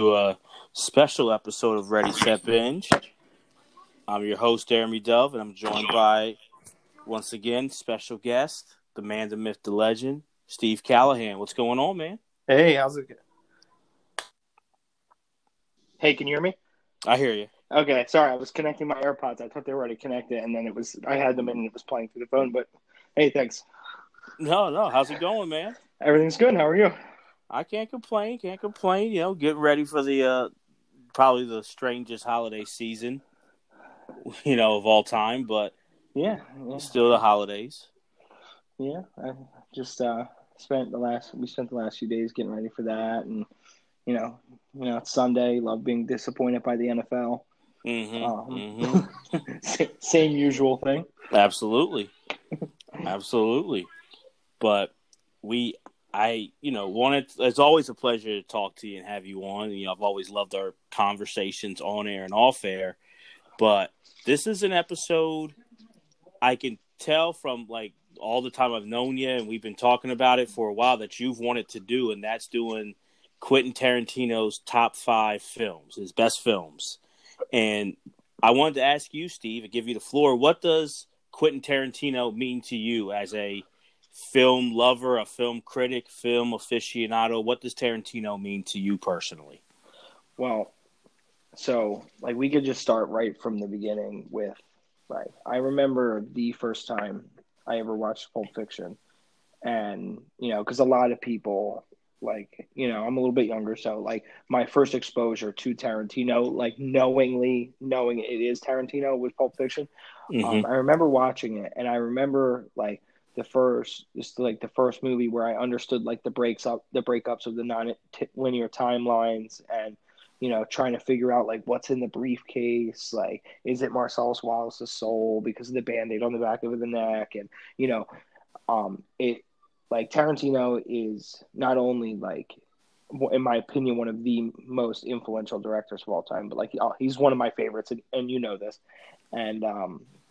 A special episode of Ready Set Binge. I'm your host, Jeremy Dove, and I'm joined by, once again, special guest, the man, the myth, the legend, Steve Callahan. What's going on, man? Hey, how's it going? Hey, can you hear me? I hear you. Okay, sorry, I was connecting my AirPods. I thought they were already connected, and then I had them in and it was playing through the phone, but hey, thanks. No, how's it going, man? Everything's good. How are you? I can't complain, you know, get ready for the probably the strangest holiday season, you know, of all time, but yeah. It's still the holidays. Yeah, I just spent the last few days getting ready for that, and you know, it's Sunday, love being disappointed by the NFL. Mm-hmm, Same usual thing. Absolutely. But it's always a pleasure to talk to you and have you on. You know, I've always loved our conversations on air and off air. But this is an episode I can tell from, like, all the time I've known you and we've been talking about it for a while that you've wanted to do, and that's doing Quentin Tarantino's top 5 films, his best films. And I wanted to ask you, Steve, and give you the floor, what does Quentin Tarantino mean to you as a film lover, a film critic, film aficionado? What does Tarantino mean to you personally? Well, so, like, we could just start right from the beginning with, like, I remember the first time I ever watched Pulp Fiction. And, you know, because a lot of people, like, you know, I'm a little bit younger, so, like, my first exposure to Tarantino, like, knowing it is Tarantino, was Pulp Fiction. Mm-hmm. I remember watching it, and I remember, like, the first movie where I understood, like, the breakups of the non-linear timelines, and, you know, trying to figure out, like, what's in the briefcase, like, is it Marcellus Wallace's soul because of the Band-Aid on the back of the neck? And, you know, it, like, Tarantino is not only, like, in my opinion, one of the most influential directors of all time, but, like, he's one of my favorites, and you know this. And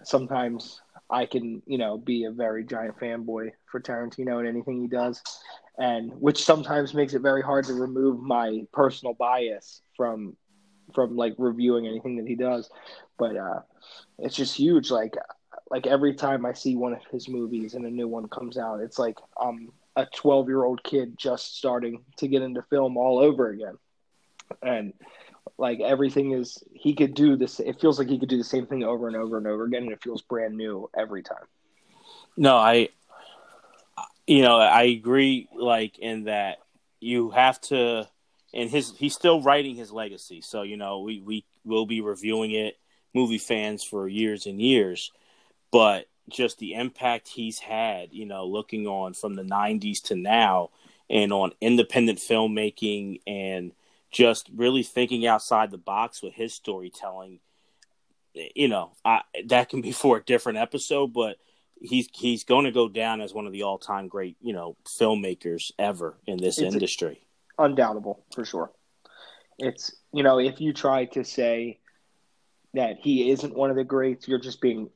sometimes I can, you know, be a very giant fanboy for Tarantino and anything he does, and which sometimes makes it very hard to remove my personal bias from like, reviewing anything that he does. But it's just huge. Like every time I see one of his movies and a new one comes out, it's like I'm a 12-year-old kid just starting to get into film all over again. And, like, everything is, he could do this. It feels like he could do the same thing over and over and over again, and it feels brand new every time. No, I agree. Like, in that you have to, and he's still writing his legacy. So, you know, we will be reviewing it, movie fans, for years and years, but just the impact he's had, you know, looking on from the 90s to now, and on independent filmmaking, and just really thinking outside the box with his storytelling, you know, that can be for a different episode, but he's going to go down as one of the all-time great, you know, filmmakers ever in this industry. Undoubtable, for sure. It's, you know, if you try to say that he isn't one of the greats, you're just being,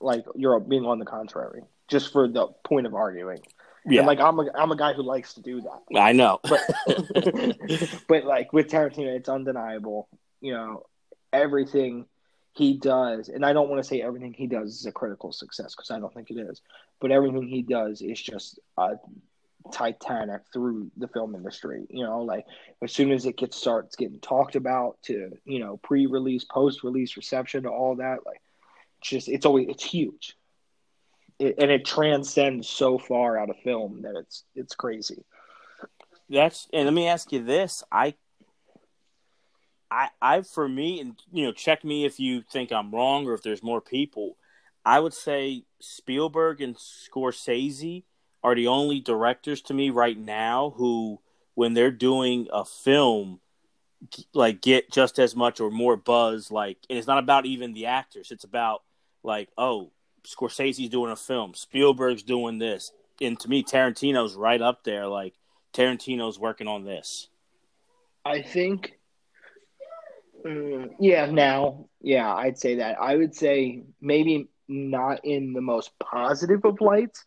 like, you're being on the contrary, just for the point of arguing. Yeah. And, like, I'm a guy who likes to do that. I know. But like, with Tarantino, it's undeniable. You know, everything he does, and I don't want to say everything he does is a critical success, because I don't think it is, but everything he does is just Titanic through the film industry. You know, like, as soon as it starts getting talked about, to, you know, pre-release, post-release reception, to all that, like, just, it's huge. And it transcends so far out of film that it's crazy. And let me ask you this: I for me, and, you know, check me if you think I'm wrong or if there's more people. I would say Spielberg and Scorsese are the only directors to me right now who, when they're doing a film, like, get just as much or more buzz. Like, and it's not about even the actors; it's about, like, oh, Scorsese's doing a film, Spielberg's doing this, and to me, Tarantino's right up there. Like, Tarantino's working on this. I think, I'd say that. I would say maybe not in the most positive of lights,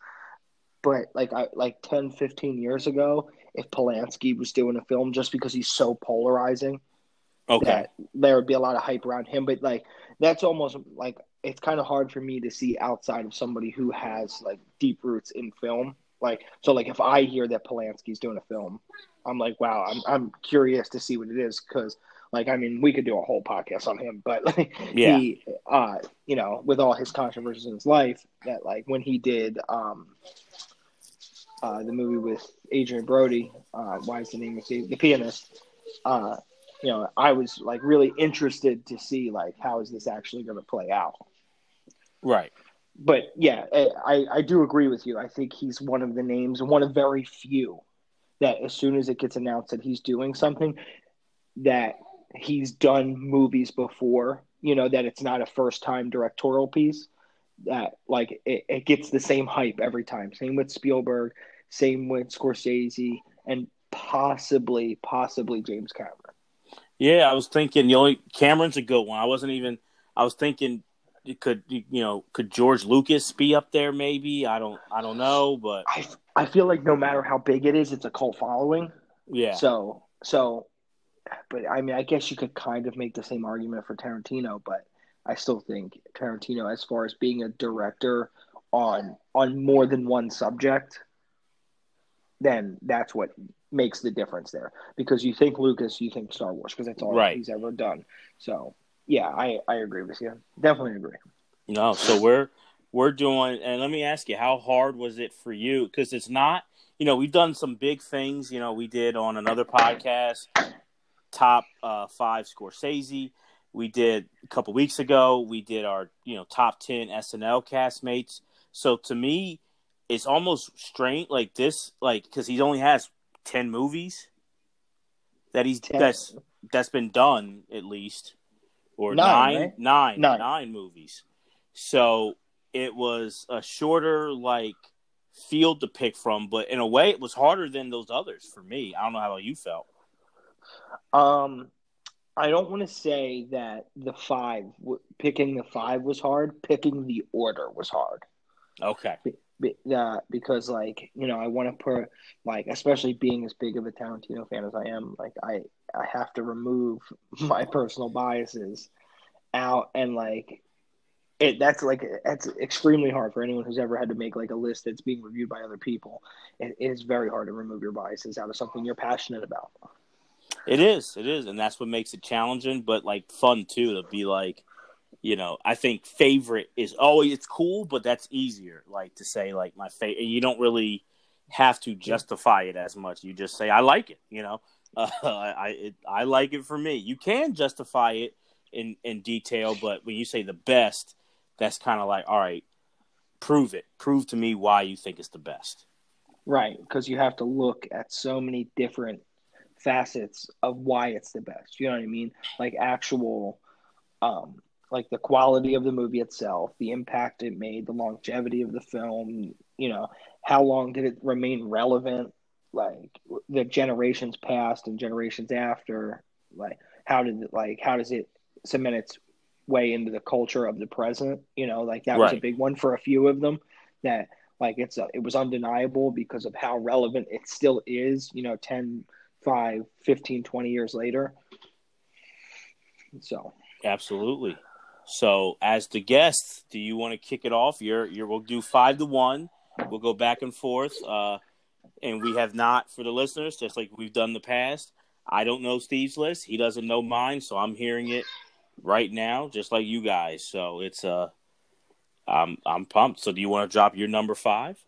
but, like, 10, 15 years ago, if Polanski was doing a film, just because he's so polarizing. Okay. That there would be a lot of hype around him, but like that's almost like it's kind of hard for me to see outside of somebody who has like deep roots in film. Like, so like if I hear that Polanski's doing a film, I'm like, wow, I'm curious to see what it is. Cause like, I mean, we could do a whole podcast on him, but like yeah. He, you know, with all his controversies in his life that like when he did the movie with Adrian Brody, why is the name of the Pianist? You know, I was like really interested to see like, how is this actually going to play out? Right. But yeah, I do agree with you. I think he's one of the names, one of very few, that as soon as it gets announced that he's doing something, that he's done movies before, you know, that it's not a first-time directorial piece, that like it gets the same hype every time. Same with Spielberg, same with Scorsese, and possibly James Cameron. Yeah, I was thinking the only Cameron's a good one. I was thinking. Could George Lucas be up there? Maybe I don't know, but I feel like no matter how big it is, it's a cult following. Yeah. So, but I mean, I guess you could kind of make the same argument for Tarantino, but I still think Tarantino, as far as being a director on more than one subject, then that's what makes the difference there. Because you think Lucas, you think Star Wars, because that's all right. He's ever done. So. Yeah, I agree with you. Definitely agree. No, so we're doing, and let me ask you, how hard was it for you? Because it's not, you know, we've done some big things. You know, we did on another podcast, top 5 Scorsese. We did a couple weeks ago. We did our, you know, top 10 SNL castmates. So to me, it's almost strange, like this, like because he only has 10 movies that that's been done at least. Or nine movies. So it was a shorter, like, field to pick from. But in a way, it was harder than those others for me. I don't know how you felt. I don't want to say that picking the 5 was hard. Picking the order was hard. Okay. Because, like, you know, I want to put, like, especially being as big of a Tarantino fan as I am, like, I have to remove my personal biases out, and like that's extremely hard for anyone who's ever had to make like a list that's being reviewed by other people. It is very hard to remove your biases out of something you're passionate about. It is, and that's what makes it challenging, but like fun too. To be like, you know, I think favorite is always it's cool, but that's easier. Like to say like my favorite, you don't really have to justify it as much. You just say I like it, you know. I like it for me. You can justify it in detail, but when you say the best, that's kind of like, all right, prove it. Prove to me why you think it's the best. Right, because you have to look at so many different facets of why it's the best. You know what I mean? Like actual, like the quality of the movie itself, the impact it made, the longevity of the film, you know, how long did it remain relevant? Like the generations past and generations after, like how does it cement its way into the culture of the present? You know, like that was a big one for a few of them. That like it was undeniable because of how relevant it still is. You know, 10, 5, 15, 20 years later. So absolutely. So as the guests, do you want to kick it off? We'll do 5-1. We'll go back and forth. And we have not, for the listeners, just like we've done in the past, I don't know Steve's list. He doesn't know mine, so I'm hearing it right now, just like you guys. So it's I'm pumped. So do you want to drop your number 5?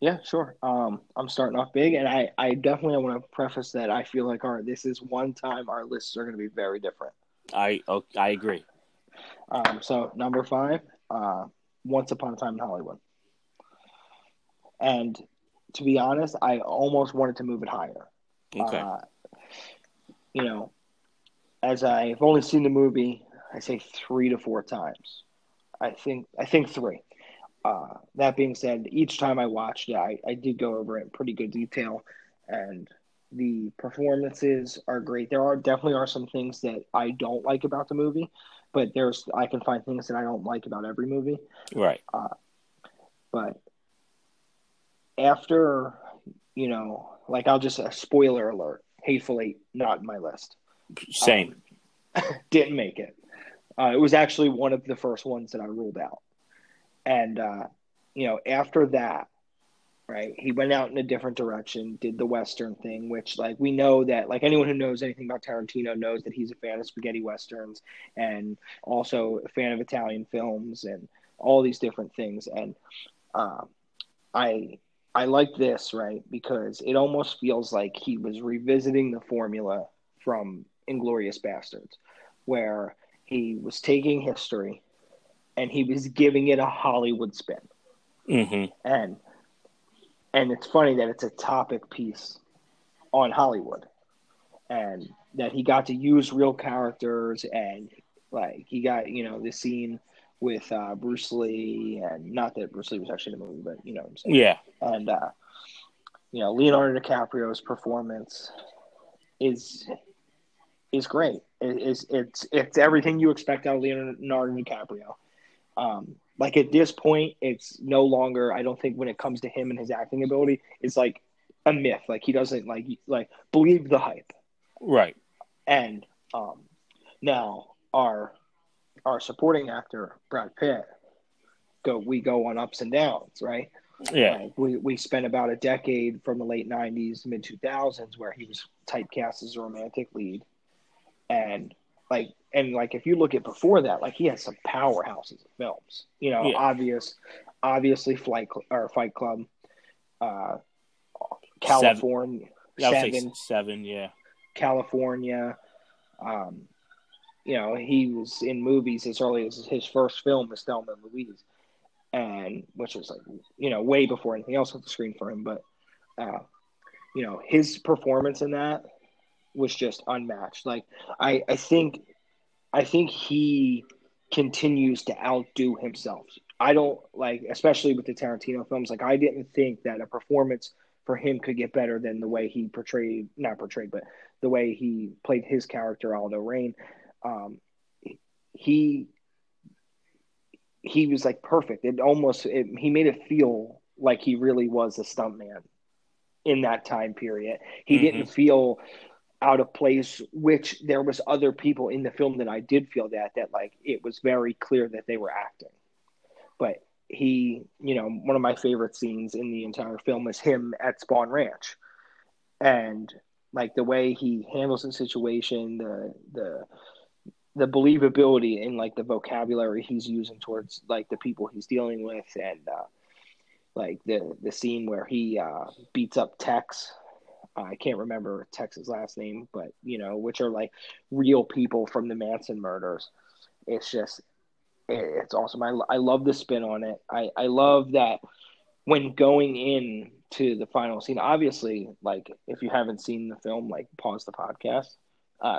Yeah, sure. I'm starting off big, and I definitely want to preface that I feel like this is one time our lists are going to be very different. I agree. So number 5, Once Upon a Time in Hollywood. And to be honest, I almost wanted to move it higher. Okay. You know, as I've only seen the movie, I say 3 to 4 times. I think 3. That being said, each time I watched it, I did go over it in pretty good detail, and the performances are great. There are definitely some things that I don't like about the movie, but I can find things that I don't like about every movie. Right. But after, you know, Like, I'll just, spoiler alert, Hateful Eight, not in my list. Same. Didn't make it. It was actually one of the first ones that I ruled out. And, you know, after that, right, he went out in a different direction, did the Western thing, which, like, we know that, like, anyone who knows anything about Tarantino knows that he's a fan of spaghetti Westerns and also a fan of Italian films and all these different things. And I like this, right, because it almost feels like he was revisiting the formula from Inglourious Basterds, where he was taking history and he was giving it a Hollywood spin. Mm-hmm. And it's funny that it's a topic piece on Hollywood and that he got to use real characters, and like he got, you know, the scene with Bruce Lee, and not that Bruce Lee was actually in the movie, but you know what I'm saying. Yeah. And, you know, Leonardo DiCaprio's performance is great. It's everything you expect out of Leonardo DiCaprio. Like at this point, it's no longer, I don't think when it comes to him and his acting ability, it's like a myth. Like he doesn't like believe the hype. Right. And, now our supporting actor, Brad Pitt, we go on ups and downs, right? Yeah. Like we spent about a decade from the late 90s, mid 2000s, where he was typecast as a romantic lead. And if you look at before that, like he has some powerhouses of films, you know, yeah. obviously Fight Club, California, Seven, yeah, California. You know, he was in movies as early as his first film was Thelma and Louise, and which was like, you know, way before anything else on the screen for him. But, you know, his performance in that was just unmatched. Like I think he continues to outdo himself. I don't like, especially with the Tarantino films, like I didn't think that a performance for him could get better than the way he but the way he played his character, Aldo Rain. He was like perfect. He made it feel like he really was a stuntman in that time period. He didn't feel out of place, which there was other people in the film that I did feel that like it was very clear that they were acting. But he, you know, one of my favorite scenes in the entire film is him at Spawn Ranch, and like the way he handles the situation, the believability in like the vocabulary he's using towards like the people he's dealing with, and like the scene where he beats up Tex. I can't remember Tex's last name, but, you know, which are like real people from the Manson murders. It's just, it's awesome. I love the spin on it. I love that when going in to the final scene, obviously, like if you haven't seen the film, like pause the podcast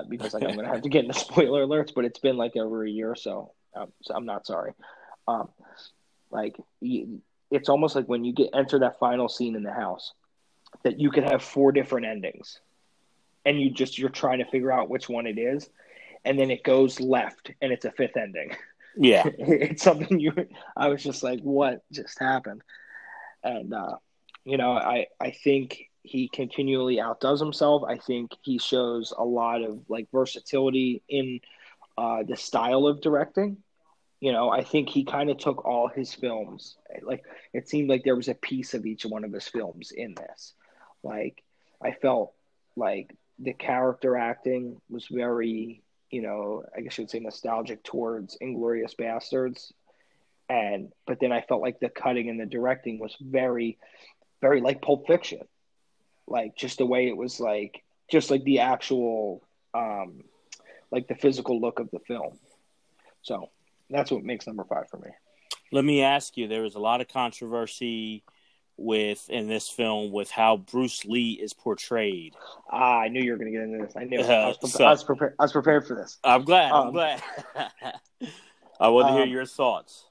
because like, I'm going to have to get into spoiler alerts, but it's been like over a year or so I'm not sorry. It's almost like when you enter that final scene in the house, that you could have four different endings and you're trying to figure out which one it is. And then it goes left and it's a fifth ending. Yeah. It's something I was just like, what just happened? And, you know, I think he continually outdoes himself. I think he shows a lot of like versatility in the style of directing. You know, I think he kind of took all his films. Like, it seemed like there was a piece of each one of his films in this. Like, I felt like the character acting was very, you know, I guess you would say nostalgic towards Inglourious Basterds. But then I felt like the cutting and the directing was very, very like Pulp Fiction. Like, just the way it was like, just like the actual, like the physical look of the film. So that's what makes number 5 for me. Let me ask you, there was a lot of controversy in this film with how Bruce Lee is portrayed. I knew you were going to get into this. I knew. I was prepared for this. I'm glad. I want to hear your thoughts.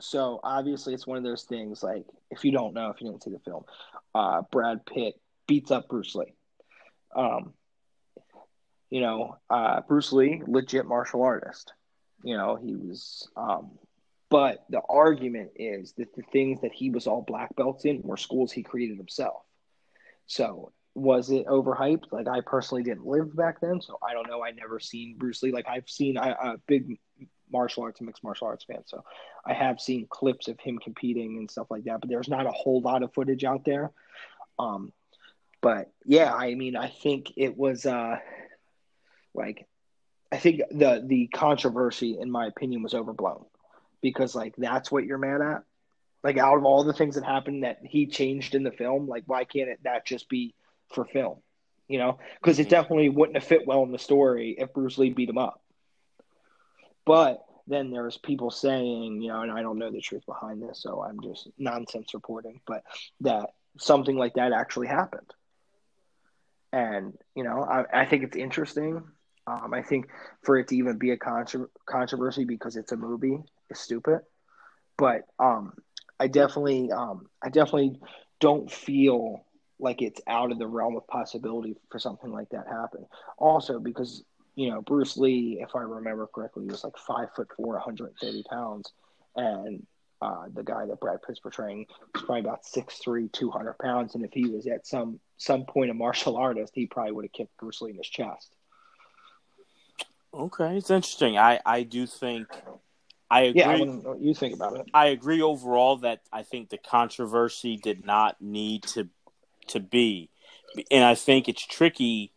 So, obviously, it's one of those things, like, if you don't know, if you didn't see the film, Brad Pitt beats up Bruce Lee. You know, Bruce Lee, legit martial artist. You know, he was, but the argument is that the things that he was all black belts in were schools he created himself. So was it overhyped? Like, I personally didn't live back then, so I don't know. I never seen Bruce Lee. Like, I've seen a big martial arts and mixed martial arts fan, so I have seen clips of him competing and stuff like that, but there's not a whole lot of footage out there. But yeah, I mean, I think it was I think the controversy, in my opinion, was overblown, because like, that's what you're mad at. Like, out of all the things that happened that he changed in the film, like, why can't that just be for film, you know? Because it definitely wouldn't have fit well in the story if Bruce Lee beat him up. But then there's people saying, you know, and I don't know the truth behind this, so I'm just nonsense reporting, but that something like that actually happened. And, you know, I think it's interesting. I think for it to even be a controversy because it's a movie is stupid. But I definitely don't feel like it's out of the realm of possibility for something like that happen. Also because, you know, Bruce Lee, if I remember correctly, was like 5'4", 130 pounds. And the guy that Brad Pitt's portraying was probably about 6'3", 200 pounds. And if he was at some point a martial artist, he probably would have kicked Bruce Lee in his chest. Okay, it's interesting. I do think I agree. Yeah, I wouldn't know what you think about it. I agree overall that I think the controversy did not need to be, and I think it's tricky.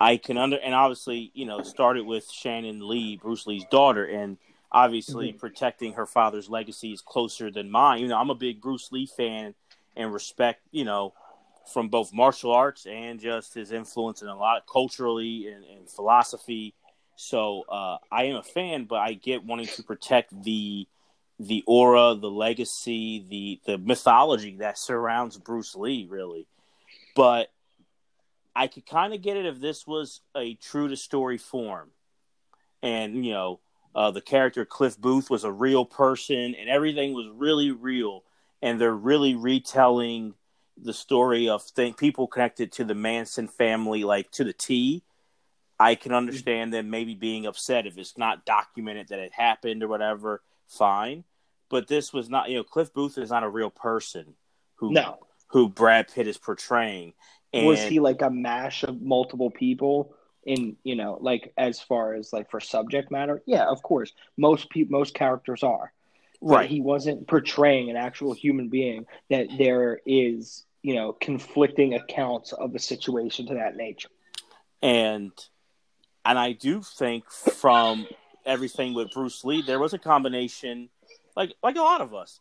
I can and obviously, you know, started with Shannon Lee, Bruce Lee's daughter, and obviously protecting her father's legacy is closer than mine. You know, I'm a big Bruce Lee fan and respect, you know, from both martial arts and just his influence in a lot of culturally and philosophy. So I am a fan, but I get wanting to protect the aura, the legacy, the mythology that surrounds Bruce Lee, really. But I could kind of get it if this was a true-to-story form. And, you know, the character Cliff Booth was a real person, and everything was really real. And they're really retelling the story of people connected to the Manson family, like, to the T. I can understand them maybe being upset if it's not documented that it happened or whatever, fine. But this was not, you know, Cliff Booth is not a real person who Brad Pitt is portraying. And was he like a mash of multiple people in, you know, like as far as like for subject matter? Yeah, of course. Most characters are. Right. But he wasn't portraying an actual human being that there is, you know, conflicting accounts of a situation to that nature. And I do think from everything with Bruce Lee, there was a combination, like a lot of us.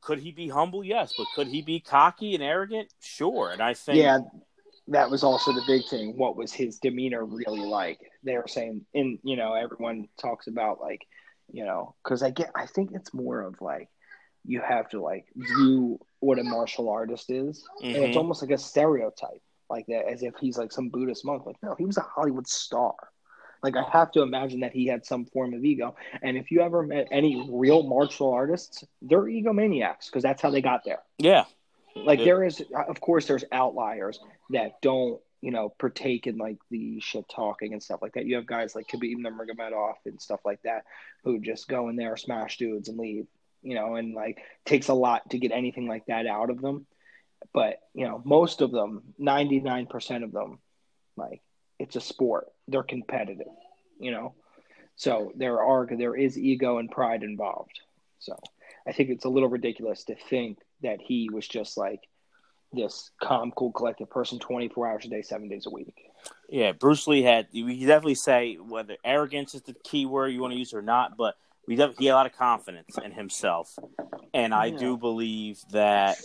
Could he be humble? Yes. But could he be cocky and arrogant? Sure. And I think... Yeah, that was also the big thing. What was his demeanor really like? They were saying, and, you know, everyone talks about, like, you know, because I think it's more of, like, you have to, like, view what a martial artist is. Mm-hmm. And it's almost like a stereotype, like that, as if he's, like, some Buddhist monk. Like, no, he was a Hollywood star. Like, I have to imagine that he had some form of ego. And if you ever met any real martial artists, they're egomaniacs because that's how they got there. Yeah. Like, there is, of course, there's outliers that don't, you know, partake in, like, the shit-talking and stuff like that. You have guys like Khabib Nurmagomedov and stuff like that who just go in there, smash dudes, and leave, you know, and, like, takes a lot to get anything like that out of them. But, you know, most of them, 99% of them, like, it's a sport. They're competitive, you know? So there is ego and pride involved. So I think it's a little ridiculous to think that he was just like this calm, cool, collected person 24 hours a day, 7 days a week. Yeah, Bruce Lee we definitely say whether arrogance is the key word you want to use or not, but he had a lot of confidence in himself. And I do believe that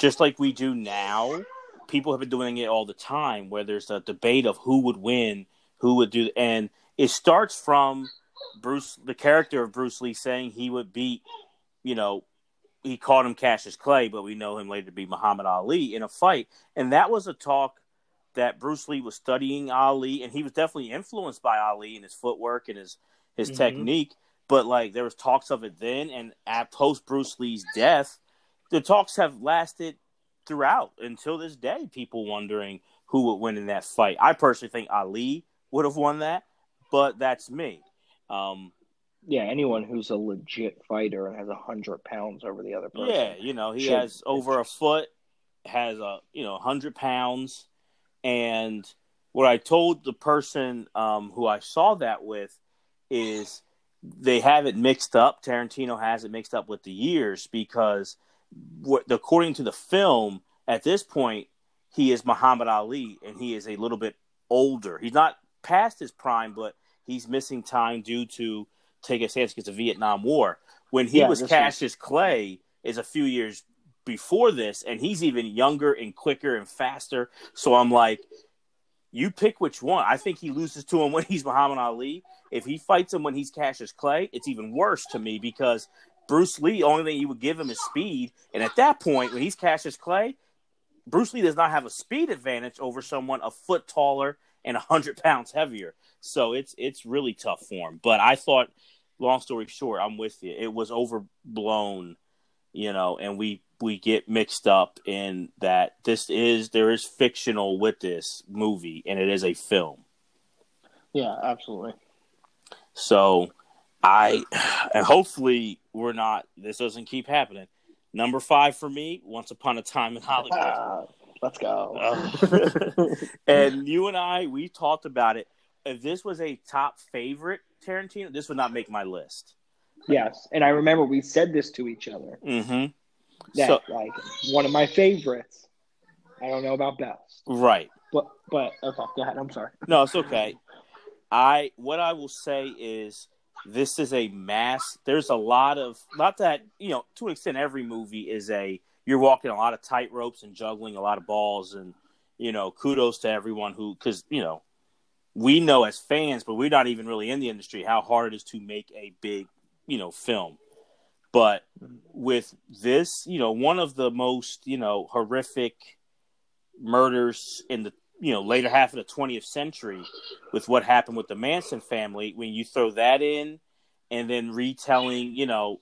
just like we do now, people have been doing it all the time where there's a debate of who would win, who would do. And it starts from the character of Bruce Lee saying he would beat, you know, he called him Cassius Clay, but we know him later to be Muhammad Ali in a fight. And that was a talk that Bruce Lee was studying Ali. And he was definitely influenced by Ali and his footwork and his technique. But like there was talks of it then. And at post Bruce Lee's death, the talks have lasted throughout until this day, people wondering who would win in that fight. I personally think Ali would have won that, but that's me. Yeah, anyone who's a legit fighter and has 100 pounds over the other person. Yeah, you know, he has over a foot has a 100 pounds, and what I told the person who I saw that with is they have it mixed up. Tarantino has it mixed up with the years because, according to the film, at this point he is Muhammad Ali and he is a little bit older. He's not past his prime, but he's missing time due to taking a stance against the Vietnam War. When he was Cassius Clay is a few years before this, and he's even younger and quicker and faster. So I'm like, you pick which one. I think he loses to him when he's Muhammad Ali. If he fights him when he's Cassius Clay, it's even worse to me because Bruce Lee, only thing you would give him is speed. And at that point, when he's Cassius Clay, Bruce Lee does not have a speed advantage over someone a foot taller and 100 pounds heavier. So it's really tough for him. But I thought, long story short, I'm with you. It was overblown, and we get mixed up in that there is fictional with this movie, and it is a film. Yeah, absolutely. So and hopefully this doesn't keep happening. Number 5 for me, Once Upon a Time in Hollywood. Let's go. And you and I, we talked about it. If this was a top favorite Tarantino, this would not make my list. Yes, and I remember we said this to each other. Mm-hmm. Like, one of my favorites. I don't know about best. Right. But okay, go ahead. I'm sorry. No, it's okay. What I will say is this is a mass. There's a lot of, not that, to an extent, every movie is you're walking a lot of tight ropes and juggling a lot of balls, and, kudos to everyone who, because, we know as fans, but we're not even really in the industry, how hard it is to make a big, film. But with this, one of the most, horrific murders in the, later half of the 20th century with what happened with the Manson family, when you throw that in and then retelling,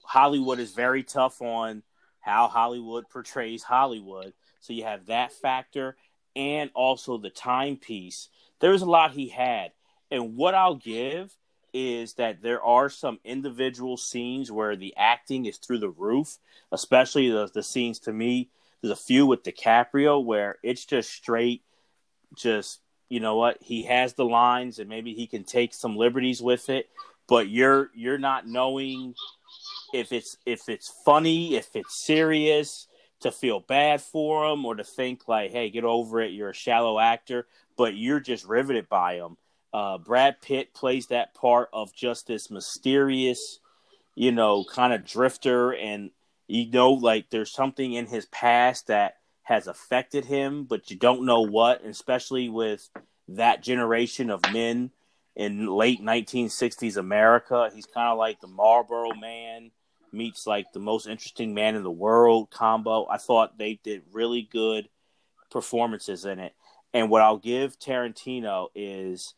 Hollywood is very tough on how Hollywood portrays Hollywood. So you have that factor and also the timepiece. There's a lot he had. And what I'll give is that there are some individual scenes where the acting is through the roof, especially the scenes to me. There's a few with DiCaprio where it's just straight, he has the lines and maybe he can take some liberties with it, but you're not knowing if it's funny, if it's serious, to feel bad for him or to think like, hey, get over it, you're a shallow actor, but you're just riveted by him. Brad Pitt plays that part of just this mysterious, kind of drifter. And, there's something in his past that has affected him, but you don't know what, especially with that generation of men in late 1960s America. He's kind of like the Marlboro Man meets like the most interesting man in the world combo. I thought they did really good performances in it. And what I'll give Tarantino is,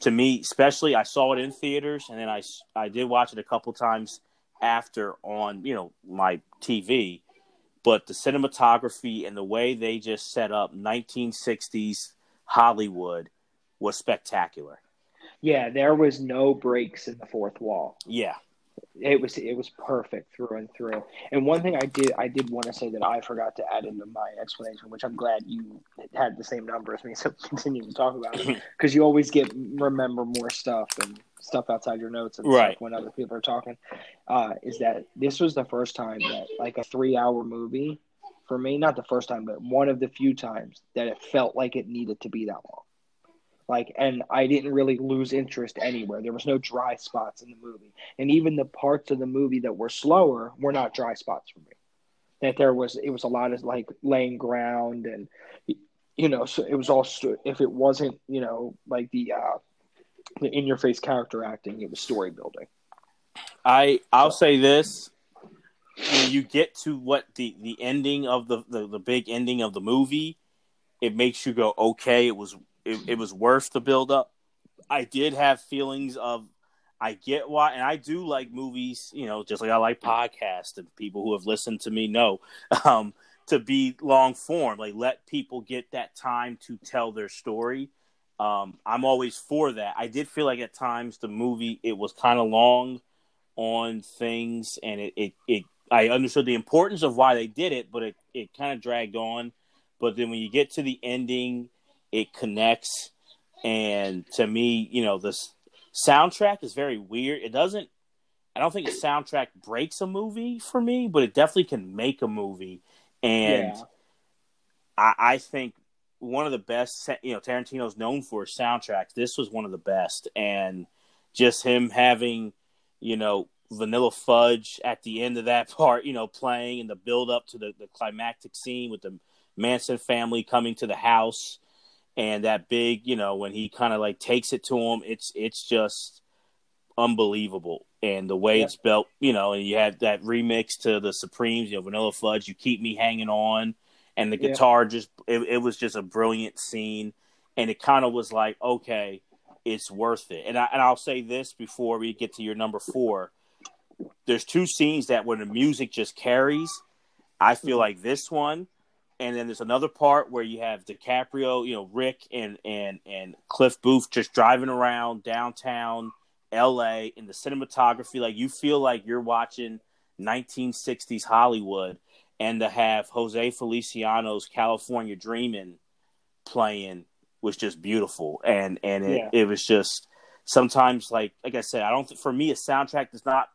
to me, especially, I saw it in theaters, and then I did watch it a couple times after on my TV. But the cinematography and the way they just set up 1960s Hollywood was spectacular. Yeah, there was no breaks in the fourth wall. Yeah, it was perfect through and through. And one thing I did want to say that I forgot to add into my explanation, which I'm glad you had the same number as me, so continue to talk about it, because you always remember more stuff and stuff outside your notes and right. Stuff when other people are talking. Is that this was the first time that like a 3-hour movie for me, not the first time, but one of the few times that it felt like it needed to be that long. Like, and I didn't really lose interest anywhere. There was no dry spots in the movie. And even the parts of the movie that were slower were not dry spots for me. That it was a lot of like laying ground and, so it was all, if it wasn't, like the in-your-face character acting, it was story building. I'll say this. When you get to what the ending of the big ending of the movie, it makes you go, okay, it was worth the build up. I did have feelings of, I get why, and I do like movies, just like I like podcasts, and people who have listened to me know to be long form, like let people get that time to tell their story. I'm always for that. I did feel like at times the movie, it was kind of long on things, and I understood the importance of why they did it, but it it kind of dragged on, but then when you get to the ending, it connects. And to me, you know, the soundtrack is very weird. It doesn't, I don't think a soundtrack breaks a movie for me, but it definitely can make a movie. And yeah. I think one of the best, you know, Tarantino's known for soundtracks. This was one of the best. And just him having, you know, Vanilla Fudge at the end of that part, you know, playing, and the build up to the climactic scene with the Manson family coming to the house, and that big, you know, when he kind of like takes it to him, it's just unbelievable. And the way it's built, you know, and you have that remix to the Supremes, you know, Vanilla Fudge, You Keep Me Hanging On, and the guitar just, it was just a brilliant scene. And it kind of was like, okay, it's worth it. And I'll say this before we get to your number four. There's two scenes that where the music just carries. I feel like this one, and then there's another part where you have DiCaprio, you know, Rick and Cliff Booth just driving around downtown LA in the cinematography. Like, you feel like you're watching 1960s Hollywood, and to have Jose Feliciano's California Dreamin' playing was just beautiful. And it was just sometimes like I said, I don't, for me, a soundtrack does not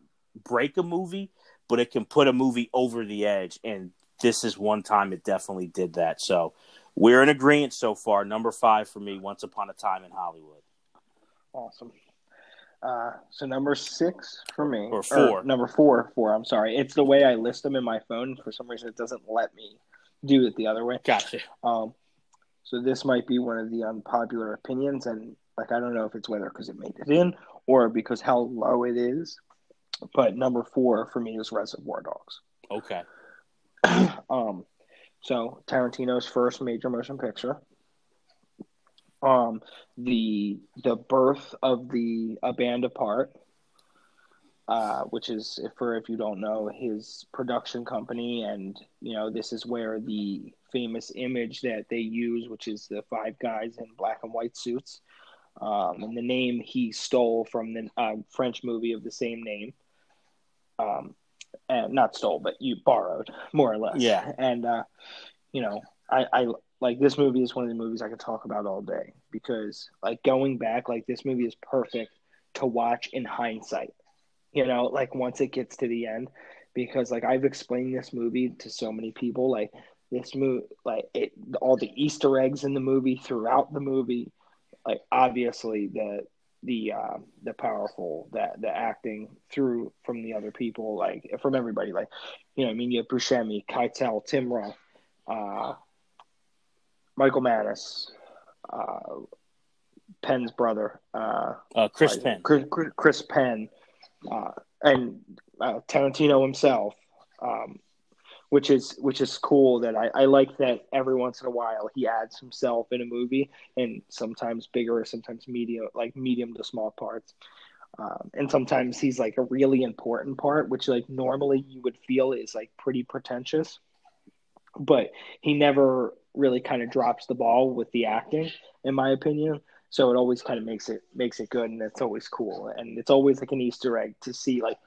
break a movie, but it can put a movie over the edge, and this is one time it definitely did that. So we're in agreement so far. Number five for me, Once Upon a Time in Hollywood. Awesome. So number six for me, or four. Or number four. I'm sorry. It's the way I list them in my phone. For some reason, it doesn't let me do it the other way. Gotcha. So this might be one of the unpopular opinions, and like, I don't know if it's whether because it made it in or because how low it is. But number four for me is Reservoir Dogs. Okay. So Tarantino's first major motion picture. The birth of the Band Apart, which is, if you don't know, his production company, and you know, this is where the famous image that they use, which is the five guys in black and white suits, and the name he stole from the French movie of the same name. And not stole, but you borrowed, more or less. Yeah. And, you know, I like, this movie is one of the movies I could talk about all day, because like, going back, like, this movie is perfect to watch in hindsight, you know, like, once it gets to the end, because like, I've explained this movie to so many people, like, this movie, like, it, all the Easter eggs in the movie, throughout the movie, like, obviously the powerful, that the acting through from the other people, like, from everybody, like, you know, I mean, you have Buscemi, Keitel, Tim Roth, Michael Madsen, Penn's brother, Chris Penn. Chris Penn, and Tarantino himself, which is cool. That I like that every once in a while he adds himself in a movie, and sometimes bigger, sometimes medium to small parts. And sometimes he's like a really important part, which like normally you would feel is like pretty pretentious, but he never really kind of drops the ball with the acting, in my opinion. So it always kind of makes it good, and it's always cool. And it's always like an Easter egg to see, like,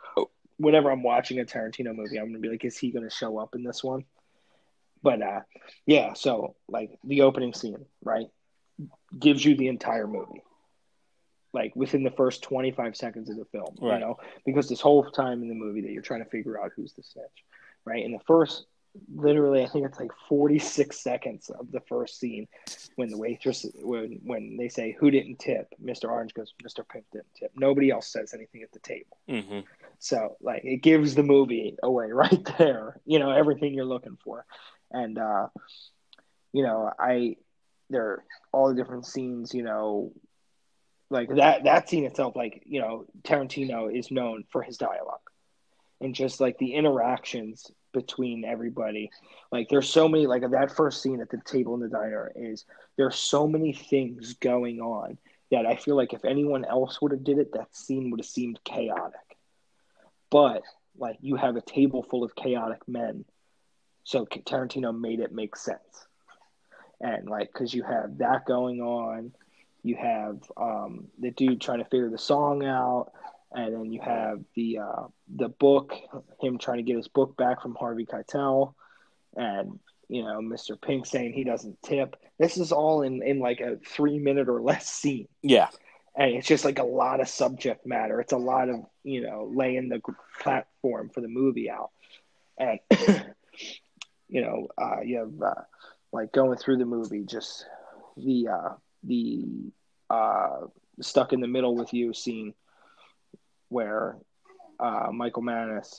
whenever I'm watching a Tarantino movie, I'm going to be like, is he going to show up in this one? But, yeah, so, like, the opening scene, right, gives you the entire movie. Like, within the first 25 seconds of the film, right. You know? Because this whole time in the movie that you're trying to figure out who's the snitch, right? In the first, literally, I think it's like 46 seconds of the first scene, when the waitress, when they say, who didn't tip? Mr. Orange goes, Mr. Pink didn't tip. Nobody else says anything at the table. Mm-hmm. So, like, it gives the movie away right there, you know, everything you're looking for. And, you know, there are all the different scenes, you know, like, that scene itself, like, you know, Tarantino is known for his dialogue. And just, like, the interactions between everybody. Like, there's so many, like, that first scene at the table in the diner is, there's so many things going on that I feel like if anyone else would have did it, that scene would have seemed chaotic. But, like, you have a table full of chaotic men, so Tarantino made it make sense. And, like, because you have that going on, you have the dude trying to figure the song out, and then you have the book, him trying to get his book back from Harvey Keitel, and, you know, Mr. Pink saying he doesn't tip. This is all in like a 3-minute or less scene. Yeah. And it's just like a lot of subject matter. It's a lot of, you know, laying the platform for the movie out. And, you know, you have like going through the movie, just the stuck in the middle with you scene where Michael Madsen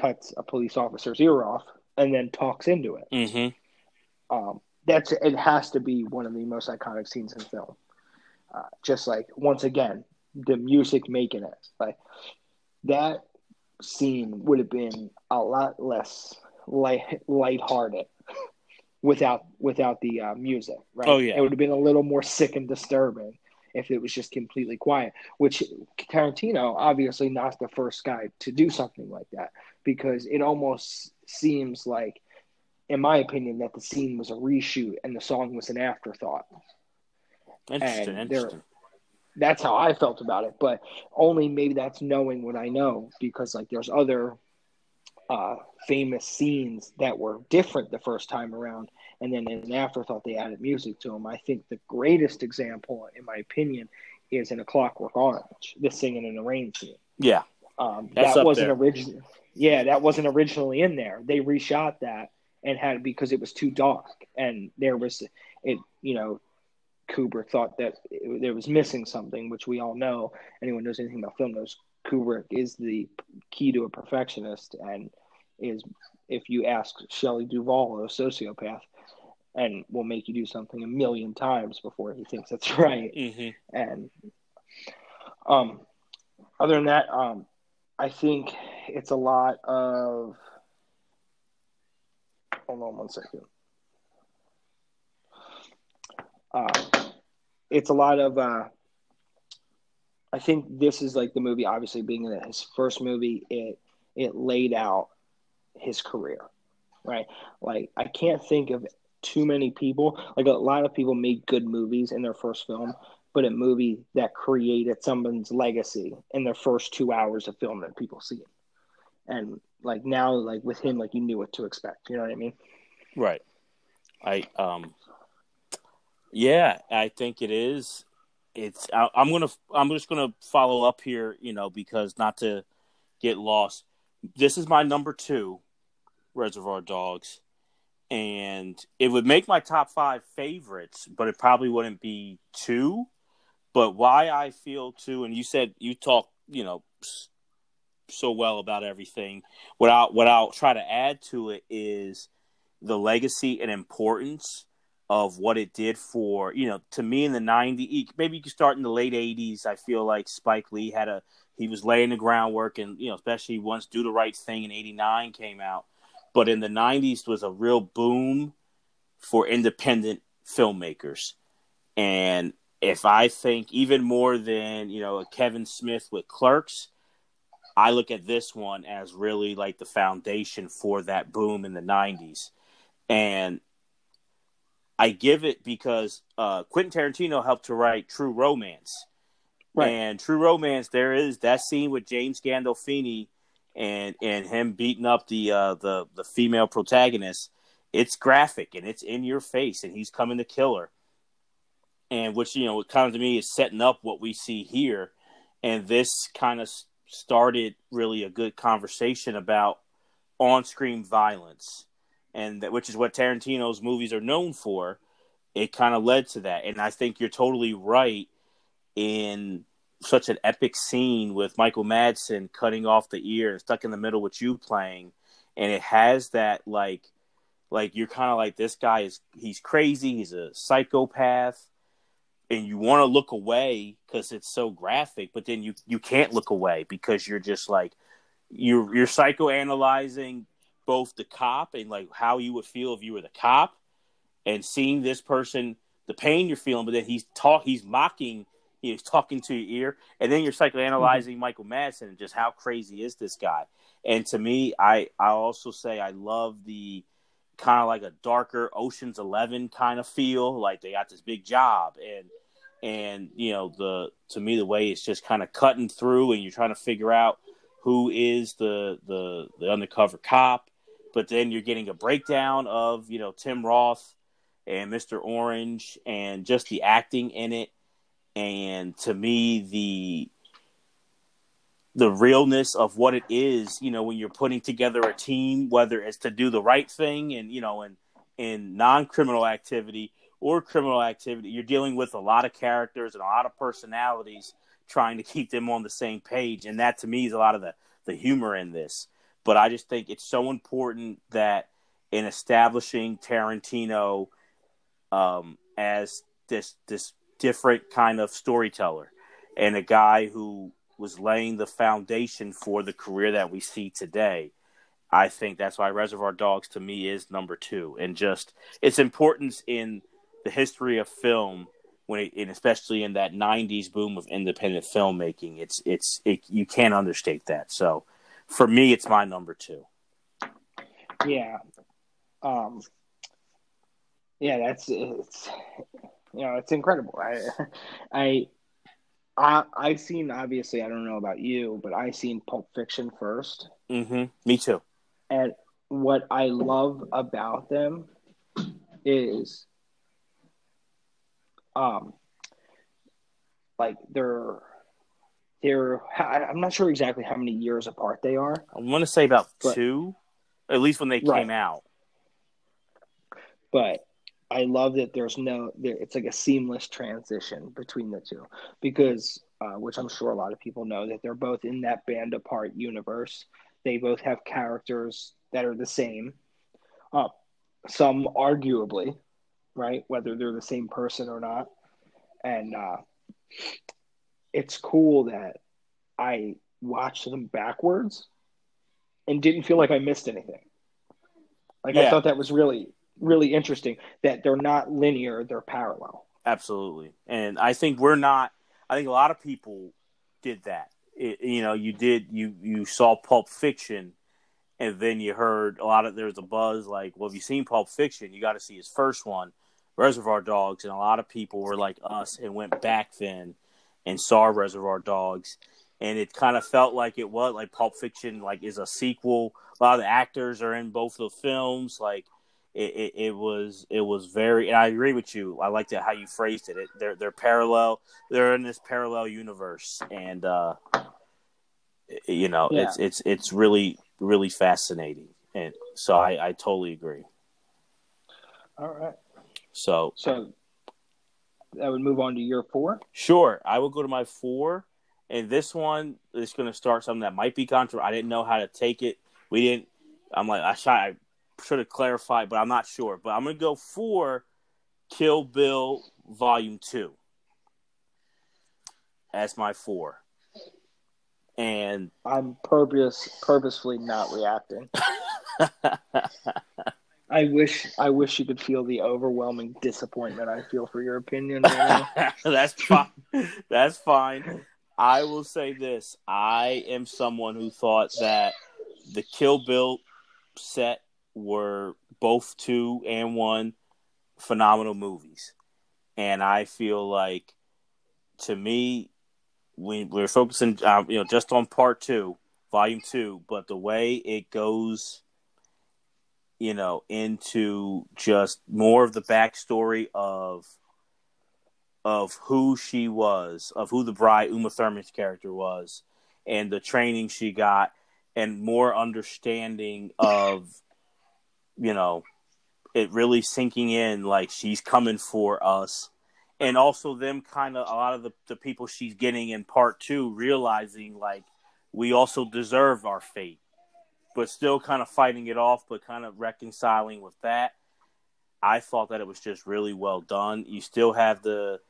cuts a police officer's ear off and then talks into it. Mm-hmm. It has to be one of the most iconic scenes in film. Just like, once again, the music making it. Like, that scene would have been a lot less lighthearted without the music, right? Oh, yeah. It would have been a little more sick and disturbing if it was just completely quiet, which Tarantino, obviously not the first guy to do something like that, because it almost seems like, in my opinion, that the scene was a reshoot and the song was an afterthought. Interesting. That's how I felt about it, but only maybe that's knowing what I know, because like there's other famous scenes that were different the first time around, and then in an afterthought they added music to them. I think the greatest example, in my opinion, is in A Clockwork Orange, the singing in the rain scene. Yeah, that wasn't originally in there. They reshot that and had, because it was too dark, and there was it. You know, Kubrick thought that there was missing something, which we all know. Anyone knows anything about film knows Kubrick is the key to a perfectionist, and is, if you ask Shelley Duvall, a sociopath, and will make you do something a million times before he thinks that's right. Mm-hmm. And other than that, I think it's a lot of, hold on one second. It's a lot of, I think this is like the movie, obviously being in his first movie, it laid out his career, right? Like, I can't think of too many people. Like, a lot of people made good movies in their first film, but a movie that created someone's legacy in their first 2 hours of film that people see. And like now, like with him, like you knew what to expect. You know what I mean? Right. Yeah, I think it is. I'm just gonna follow up here, you know, because not to get lost. This is my number 2, Reservoir Dogs, and it would make my top 5 favorites, but it probably wouldn't be 2. But why I feel 2, and you said you talk, you know, so well about everything. What I'll try to add to it is the legacy and importance of what it did for, you know, to me in the 90s, maybe you could start in the late 80s. I feel like Spike Lee he was laying the groundwork, and, you know, especially once Do the Right Thing in 89 came out. But in the 90s was a real boom for independent filmmakers. And if I think even more than, you know, Kevin Smith with Clerks, I look at this one as really like the foundation for that boom in the 90s. And I give it because Quentin Tarantino helped to write True Romance. Right. And True Romance, there is that scene with James Gandolfini and him beating up the female protagonist. It's graphic and it's in your face, and he's coming to kill her. And which, you know, kind of to me is setting up what we see here. And this kind of started really a good conversation about on-screen violence. And that, which is what Tarantino's movies are known for, it kind of led to that. And I think you're totally right in such an epic scene with Michael Madsen cutting off the ear and Stuck in the Middle with You playing. And it has that, like you're kind of like, this guy he's crazy, he's a psychopath, and you want to look away because it's so graphic, but then you can't look away because you're just like, you're psychoanalyzing both the cop and like how you would feel if you were the cop, and seeing this person, the pain you're feeling, but then he's mocking, he's talking to your ear, and then you're psychoanalyzing Michael Madsen and just how crazy is this guy. And to me, I also say I love the kind of like a darker Ocean's 11 kind of feel, like they got this big job and you know, to me the way it's just kind of cutting through and you're trying to figure out who is the undercover cop. But then you're getting a breakdown of, you know, Tim Roth and Mr. Orange and just the acting in it. And to me, the realness of what it is, you know, when you're putting together a team, whether it's to do the right thing and, you know, in non-criminal activity or criminal activity, you're dealing with a lot of characters and a lot of personalities trying to keep them on the same page. And that, to me, is a lot of the humor in this. But I just think it's so important that in establishing Tarantino as this different kind of storyteller and a guy who was laying the foundation for the career that we see today, I think that's why Reservoir Dogs, to me, is number two. And just its importance in the history of film, when it, and especially in that 90s boom of independent filmmaking, you can't understate that. So for me, it's my number two. Yeah. It's incredible. I've seen, obviously, I don't know about you, but I seen Pulp Fiction first. Mm-hmm. Me too. And what I love about them is, they're I'm not sure exactly how many years apart they are. I want to say about two, at least when they came out. But I love that it's like a seamless transition between the two, because, which I'm sure a lot of people know, that they're both in that Band Apart universe. They both have characters that are the same. Some arguably, right, whether they're the same person or not. And it's cool that I watched them backwards and didn't feel like I missed anything. I thought that was really, really interesting, that they're not linear, they're parallel. Absolutely. And I think a lot of people did that. You saw Pulp Fiction, and then you heard there was a buzz like, well, if you've seen Pulp Fiction, you got to see his first one, Reservoir Dogs. And a lot of people were like us and went back then and saw Reservoir Dogs. And it kind of felt like it was like Pulp Fiction, like, is a sequel. A lot of the actors are in both of the films. Like, it was very, and I agree with you. I like that how you phrased it. They're parallel. They're in this parallel universe, and it's really, really fascinating. And so I totally agree. All right. So I would move on to your four. Sure, I will go to my four, and this one is going to start something that might be controversial. I didn't know how to take it. We didn't. I'm like I should have clarified, but I'm not sure. But I'm going to go for Kill Bill Volume 2. That's my four. And I'm purposefully not reacting. I wish you could feel the overwhelming disappointment I feel for your opinion right now. That's fine. That's fine. I will say this. I am someone who thought that the Kill Bill set were both 2 and 1 phenomenal movies. And I feel like, to me, we're focusing just on part 2, volume 2, but the way it goes, into just more of the backstory of who she was, of who the bride, Uma Thurman's character, was, and the training she got, and more understanding of it really sinking in, like, she's coming for us. And also them kind of, a lot of the people she's getting in part 2 realizing, like, we also deserve our fate, but still kind of fighting it off, but kind of reconciling with that. I thought that it was just really well done. You still have the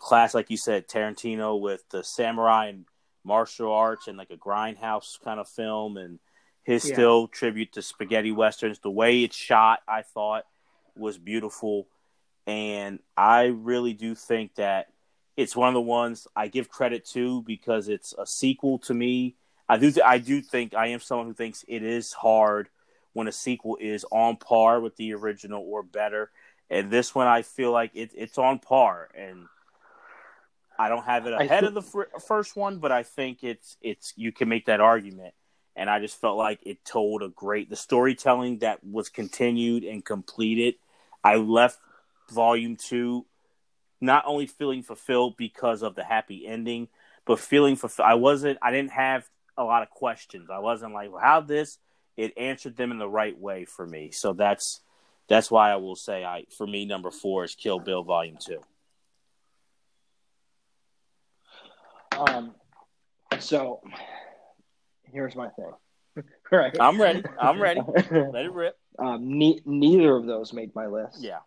class, like you said, Tarantino, with the samurai and martial arts and like a grindhouse kind of film, and his still tribute to spaghetti westerns. The way it's shot, I thought, was beautiful. And I really do think that it's one of the ones I give credit to because it's a sequel to me. I do think I am someone who thinks it is hard when a sequel is on par with the original or better. And this one, I feel like it's on par. And I don't have it ahead of the first one, but I think you can make that argument. And I just felt like it told a great... The storytelling that was continued and completed. I left Volume 2 not only feeling fulfilled because of the happy ending, but feeling fulfilled. I didn't have a lot of questions. I wasn't like, well, how this... It answered them in the right way for me. So that's why I will say, for me, number 4 is Kill Bill Volume 2. So... Here's my thing. Right. I'm ready. Let it rip. Neither of those made my list. Yeah.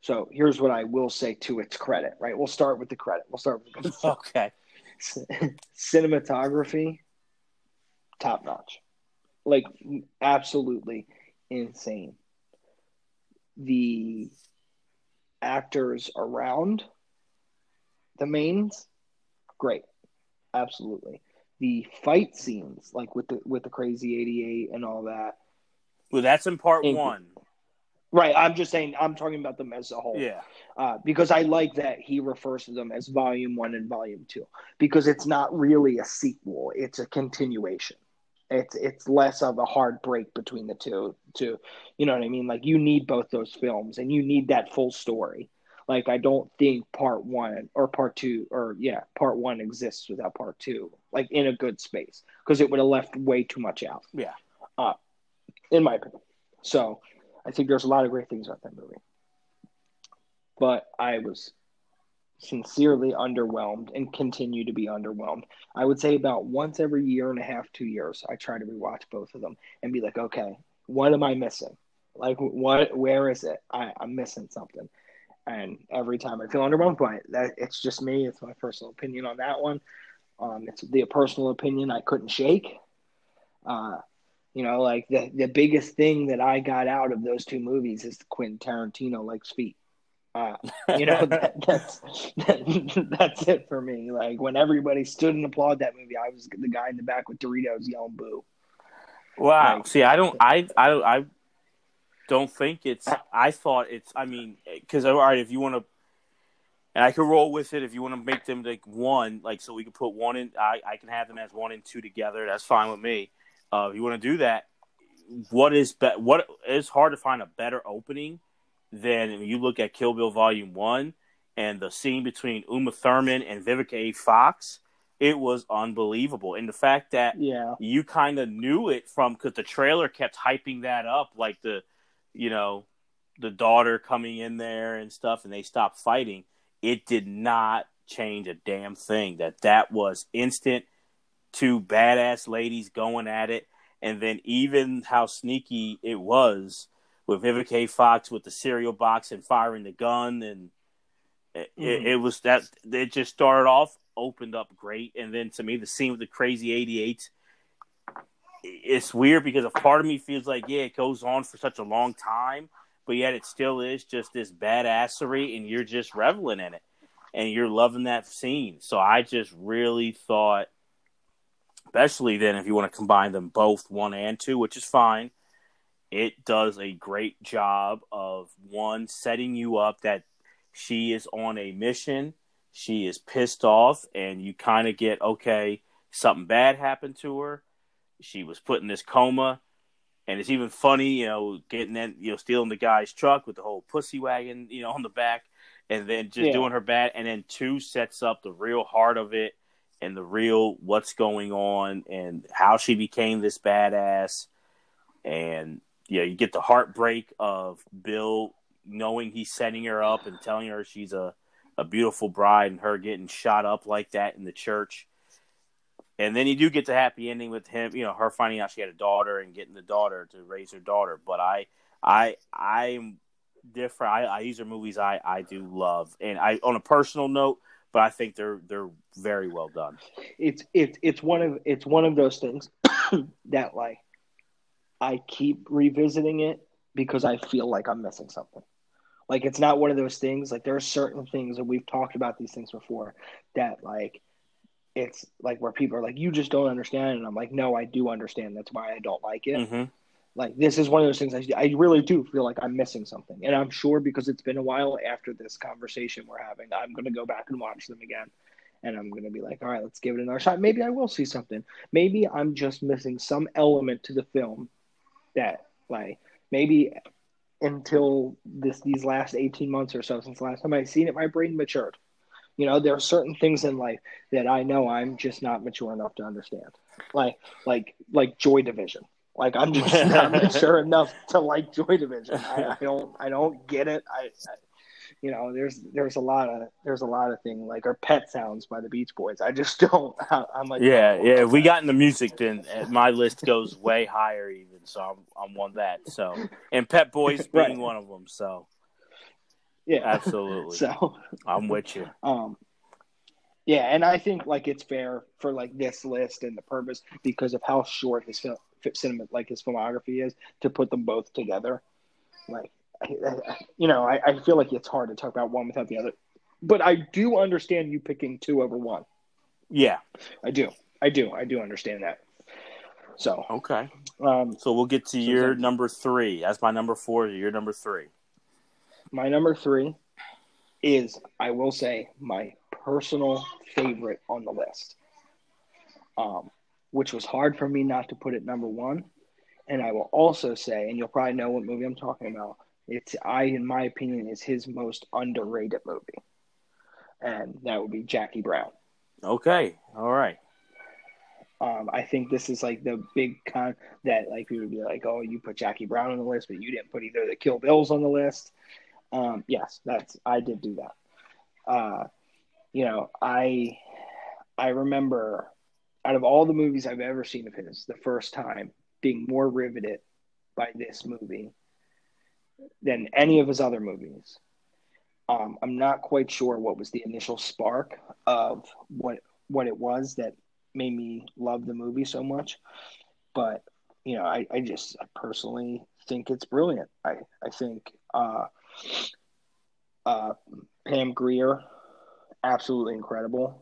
So here's what I will say to its credit, right? We'll start with the credit. Okay. Cinematography, top notch. Like, absolutely insane. The actors around the mains, great. Absolutely. The fight scenes, like with the crazy 88 and all that. Well, that's in part one. Right. I'm just saying, I'm talking about them as a whole. Yeah. Because I like that he refers to them as Volume 1 and Volume 2, because it's not really a sequel. It's a continuation. It's less of a hard break between the two. You know what I mean? Like, you need both those films and you need that full story. Like, I don't think part 1 or part 2 part 1 exists without part 2, like, in a good space, because it would have left way too much out. Yeah. In my opinion. So I think there's a lot of great things about that movie. But I was sincerely underwhelmed and continue to be underwhelmed. I would say about once every year and a half, 2 years, I try to rewatch both of them and be like, okay, what am I missing? Like, what? Where is it? I'm missing something. And every time I feel underwhelmed by it. It's just me. It's my personal opinion on that one. It's the personal opinion I couldn't shake. Like, the biggest thing that I got out of those two movies is Quentin Tarantino likes feet. That's it for me. Like, when everybody stood and applauded that movie, I was the guy in the back with Doritos yelling boo. Wow. Like, see, all right, if you want to, and I can roll with it, if you want to make them like one, like, so we can put one in, I can have them as 1 and 2 together. That's fine with me. If you want to do that, it's hard to find a better opening than when you look at Kill Bill Volume 1 and the scene between Uma Thurman and Vivica A. Fox. It was unbelievable. And the fact that you kind of knew it because the trailer kept hyping that up, like the daughter coming in there and stuff, and they stopped fighting. It did not change a damn thing. That was instant, two badass ladies going at it. And then even how sneaky it was with Vivica A. Fox with the cereal box and firing the gun. And it was that it just started off, opened up great. And then to me, the scene with the crazy 88, it's weird because a part of me feels like, it goes on for such a long time, but yet it still is just this badassery, and you're just reveling in it, and you're loving that scene. So I just really thought, especially then if you want to combine them both, 1 and 2, which is fine, it does a great job of, one, setting you up that she is on a mission, she is pissed off, and you kind of get, okay, something bad happened to her. She was put in this coma, and it's even funny, getting in, stealing the guy's truck with the whole pussy wagon, on the back, and then just doing her bad. And then 2 sets up the real heart of it and the real what's going on and how she became this badass. And you get the heartbreak of Bill knowing he's setting her up and telling her she's a beautiful bride, and her getting shot up like that in the church. And then you do get the happy ending with him, her finding out she had a daughter and getting the daughter to raise her daughter. But I'm different. These are movies I do love, and on a personal note, but I think they're very well done. It's one of those things that, like, I keep revisiting it because I feel like I'm missing something. Like, it's not one of those things. Like, there are certain things that we've talked about these things before that, like, it's like where people are like, you just don't understand. And I'm like, no, I do understand. That's why I don't like it. Mm-hmm. Like, this is one of those things I really do feel like I'm missing something. And I'm sure because it's been a while after this conversation we're having, I'm going to go back and watch them again and I'm going to be like, all right, let's give it another shot. Maybe I will see something. Maybe I'm just missing some element to the film that, like, maybe until these last 18 months or so since the last time I've seen it, my brain matured. You know, there are certain things in life that I know I'm just not mature enough to understand. Like Joy Division. Like, I'm just not mature enough to like Joy Division. I don't get it. I you know, there's a lot of things like our Pet Sounds by the Beach Boys. I just don't. I'm like, yeah. If we got into music, then my list goes way higher even. So I'm on that. So, and Pet Boys being right. one of them. So, yeah, absolutely. So I'm with you. Yeah, and I think like it's fair for like this list and the purpose because of how short his cinema, like his filmography is, to put them both together, like. You know, I feel like it's hard to talk about one without the other. But I do understand you picking two over one. Yeah. I do understand that. So. Okay. So we'll get to your number three. That's my number four. Your number three. My number three is, I will say, my personal favorite on the list. Which was hard for me not to put at number one. And I will also say, and you'll probably know what movie I'm talking about, in my opinion, is his most underrated movie. And that would be Jackie Brown. Okay. All right. I think this is like the big con that like people would be like, oh, you put Jackie Brown on the list, but you didn't put either of the Kill Bills on the list. Yes, I did do that. You know, I remember out of all the movies I've ever seen of his, the first time being more riveted by this movie than any of his other movies. I'm not quite sure what was the initial spark of what it was that made me love the movie so much. But, you know, I personally think it's brilliant. I think Pam Grier, absolutely incredible.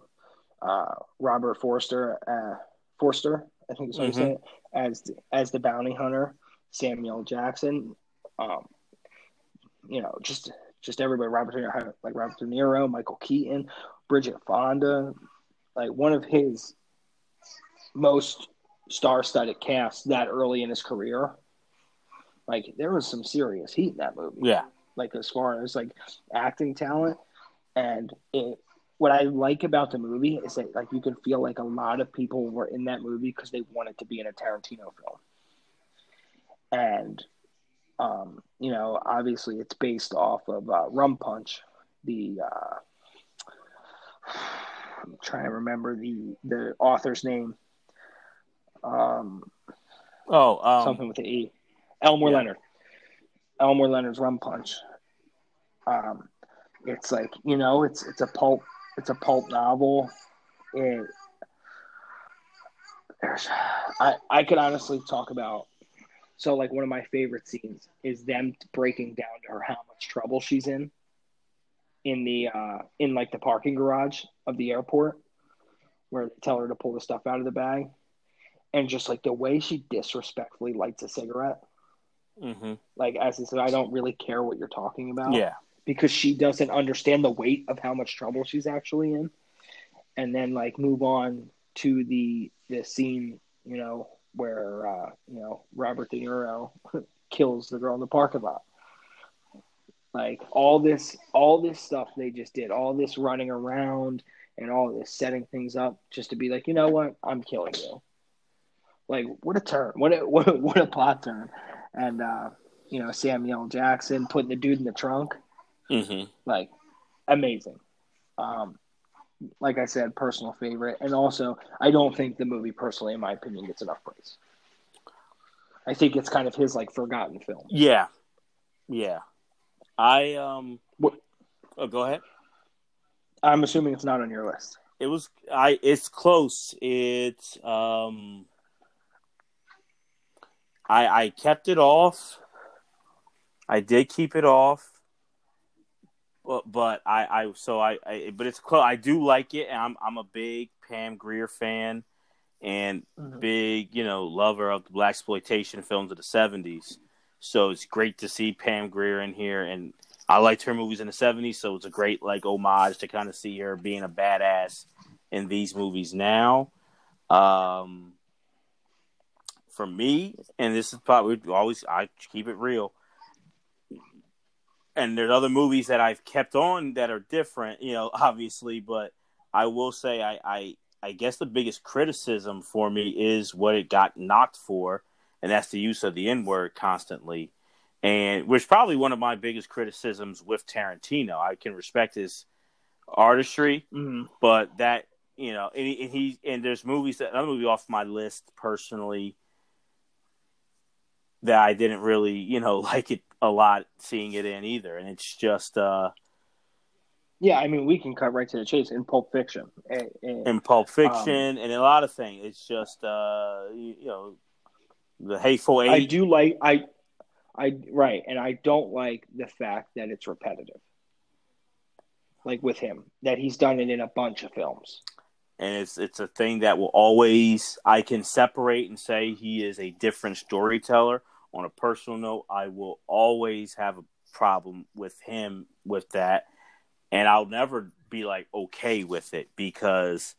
Robert Forster, I think that's what he said, as the bounty hunter, Samuel Jackson, you know, just everybody, Robert De Niro, Michael Keaton, Bridget Fonda, like one of his most star-studded casts that early in his career. Like there was some serious heat in that movie. Yeah. Like as far as like acting talent, and what I like about the movie is that like you can feel like a lot of people were in that movie because they wanted to be in a Tarantino film. And you know, obviously it's based off of Rum Punch, I'm trying to remember the author's name. Something with an E. Elmore Leonard. Elmore Leonard's Rum Punch. It's like, you know, it's a pulp novel. I could honestly talk about. So, like, one of my favorite scenes is them breaking down to her how much trouble she's in the parking garage of the airport, where they tell her to pull the stuff out of the bag, and just like the way she disrespectfully lights a cigarette, like as I said, I don't really care what you're talking about, yeah, because she doesn't understand the weight of how much trouble she's actually in, and then like move on to the scene, you know, where, you know, Robert De Niro kills the girl in the parking lot. Like all this stuff they just did, all this running around and all this setting things up just to be like, you know what, I'm killing you. Like what a turn, what a plot turn. And, you know, Samuel Jackson putting the dude in the trunk, like amazing. Like I said, personal favorite. And also, I don't think the movie, personally, in my opinion, gets enough praise. I think it's kind of his, like, forgotten film. Yeah. Yeah. Oh, go ahead. I'm assuming it's not on your list. It's close. It's, I kept it off. I did keep it off. But but it's close. I do like it, and I'm a big Pam Grier fan, and big, you know, lover of the blaxploitation films of the 70s. So it's great to see Pam Grier in here, and I liked her movies in the 70s. So it's a great like homage to kind of see her being a badass in these movies now. For me, and this is probably always, I keep it real. And there's other movies that I've kept on that are different, you know, obviously, but I will say I guess the biggest criticism for me is what it got knocked for, and that's the use of the N-word constantly. And which probably one of my biggest criticisms with Tarantino. I can respect his artistry, but that, you know, and there's movies that, another movie off my list personally that I didn't really, you know, like it a lot seeing it in either. And it's just, yeah, I mean, we can cut right to the chase in Pulp Fiction. In Pulp Fiction and a lot of things. It's just, you know, The Hateful Eight. I do like, right, and I don't like the fact that it's repetitive. Like with him, that he's done it in a bunch of films. And it's a thing that will always, I can separate and say he is a different storyteller. On a personal note, I will always have a problem with him with that. And I'll never be like, okay with it, because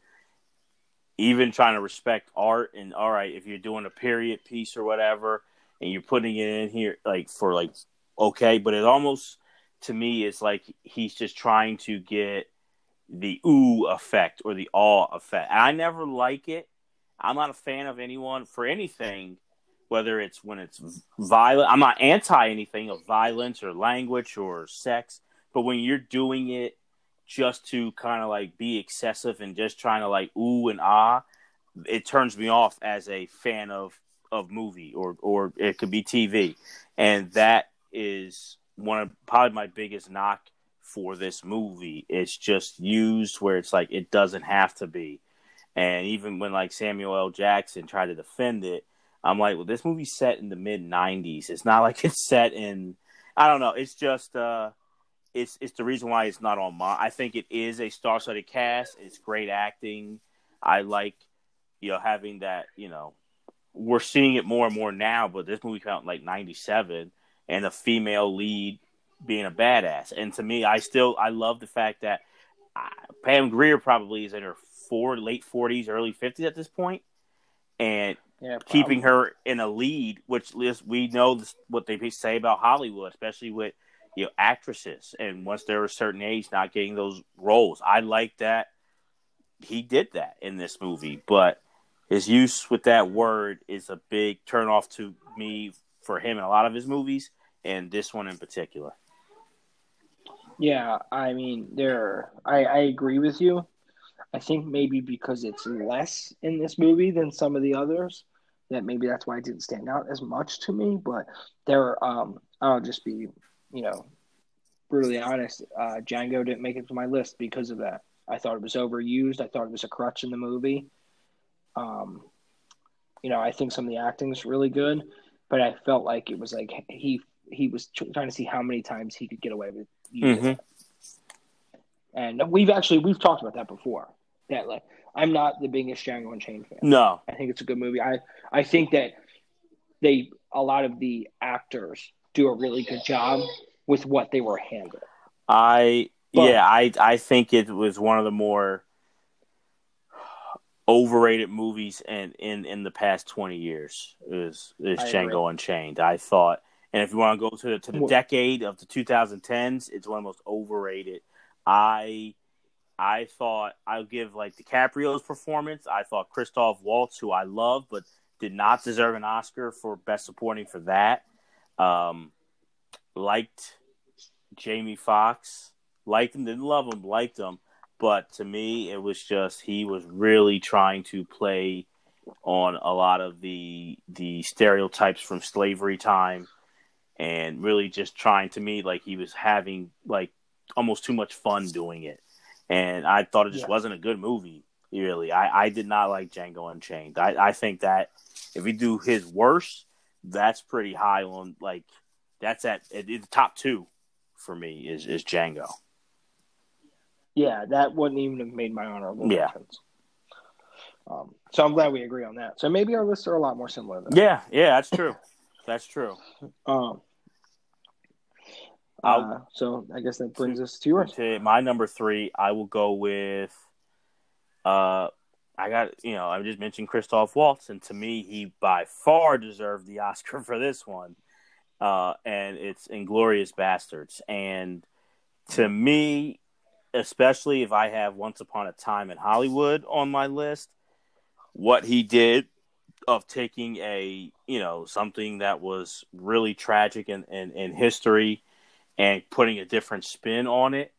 even trying to respect art and all right, if you're doing a period piece or whatever, and you're putting it in here like for like, okay, but it almost, to me, it's like he's just trying to get the ooh effect or the awe effect. I never like it. I'm not a fan of anyone for anything, whether it's when it's violent. I'm not anti anything of violence or language or sex, but when you're doing it just to kind of like be excessive and just trying to like ooh and ah, it turns me off as a fan of movie or it could be TV. And that is one of probably my biggest knock for this movie. It's just used where it's like it doesn't have to be. And even when like Samuel L. Jackson tried to defend it, I'm like, well, this movie's set in the mid-90s. It's not like it's set in, I don't know. It's just it's the reason why it's not on my, I think it is a star-studded cast. It's great acting. I like, you know, having that, you know, we're seeing it more and more now, but this movie came out in like 97 and a female lead being a badass. And to me, I love the fact that Pam Grier probably is in her late 40s, early 50s at this point, and keeping her in a lead, which is, we know what they say about Hollywood, especially with, you know, actresses, and once they're a certain age, not getting those roles. I like that he did that in this movie, but his use with that word is a big turnoff to me for him in a lot of his movies, and this one in particular. Yeah, I mean, I agree with you. I think maybe because it's less in this movie than some of the others, that maybe that's why it didn't stand out as much to me. But there, I'll just be, you know, brutally honest. Django didn't make it to my list because of that. I thought it was overused. I thought it was a crutch in the movie. You know, I think some of the acting is really good, but I felt like it was like he was trying to see how many times he could get away with using it. And we've talked about that before. That like I'm not the biggest Django Unchained fan. No, I think it's a good movie. I think that a lot of the actors do a really good job with what they were handed. I think it was one of the more overrated movies in the past 20 years is Django Unchained. I thought, and if you want to go to the decade of the 2010s, it's one of the most overrated. I thought I'll give like DiCaprio's performance. I thought Christoph Waltz, who I love, but did not deserve an Oscar for Best Supporting for that. Liked Jamie Foxx, liked him, didn't love him, liked him. But to me, it was just he was really trying to play on a lot of the stereotypes from slavery time, and really just trying to me like he was having like almost too much fun doing it. And I thought it just wasn't a good movie, really. I did not like Django Unchained. I think that if we do his worst, that's pretty high on like that's at the top two for me is Django. Yeah, that wouldn't even have made my honorable mentions. So I'm glad we agree on that. So maybe our lists are a lot more similar than that. Yeah, that's true. That's true. So I guess that brings us to yours. To my number 3, I will go with I just mentioned Christoph Waltz, and to me, he by far deserved the Oscar for this one. And it's Inglourious Basterds. And to me, especially if I have Once Upon a Time in Hollywood on my list, what he did of taking a, something that was really tragic in history and putting a different spin on it.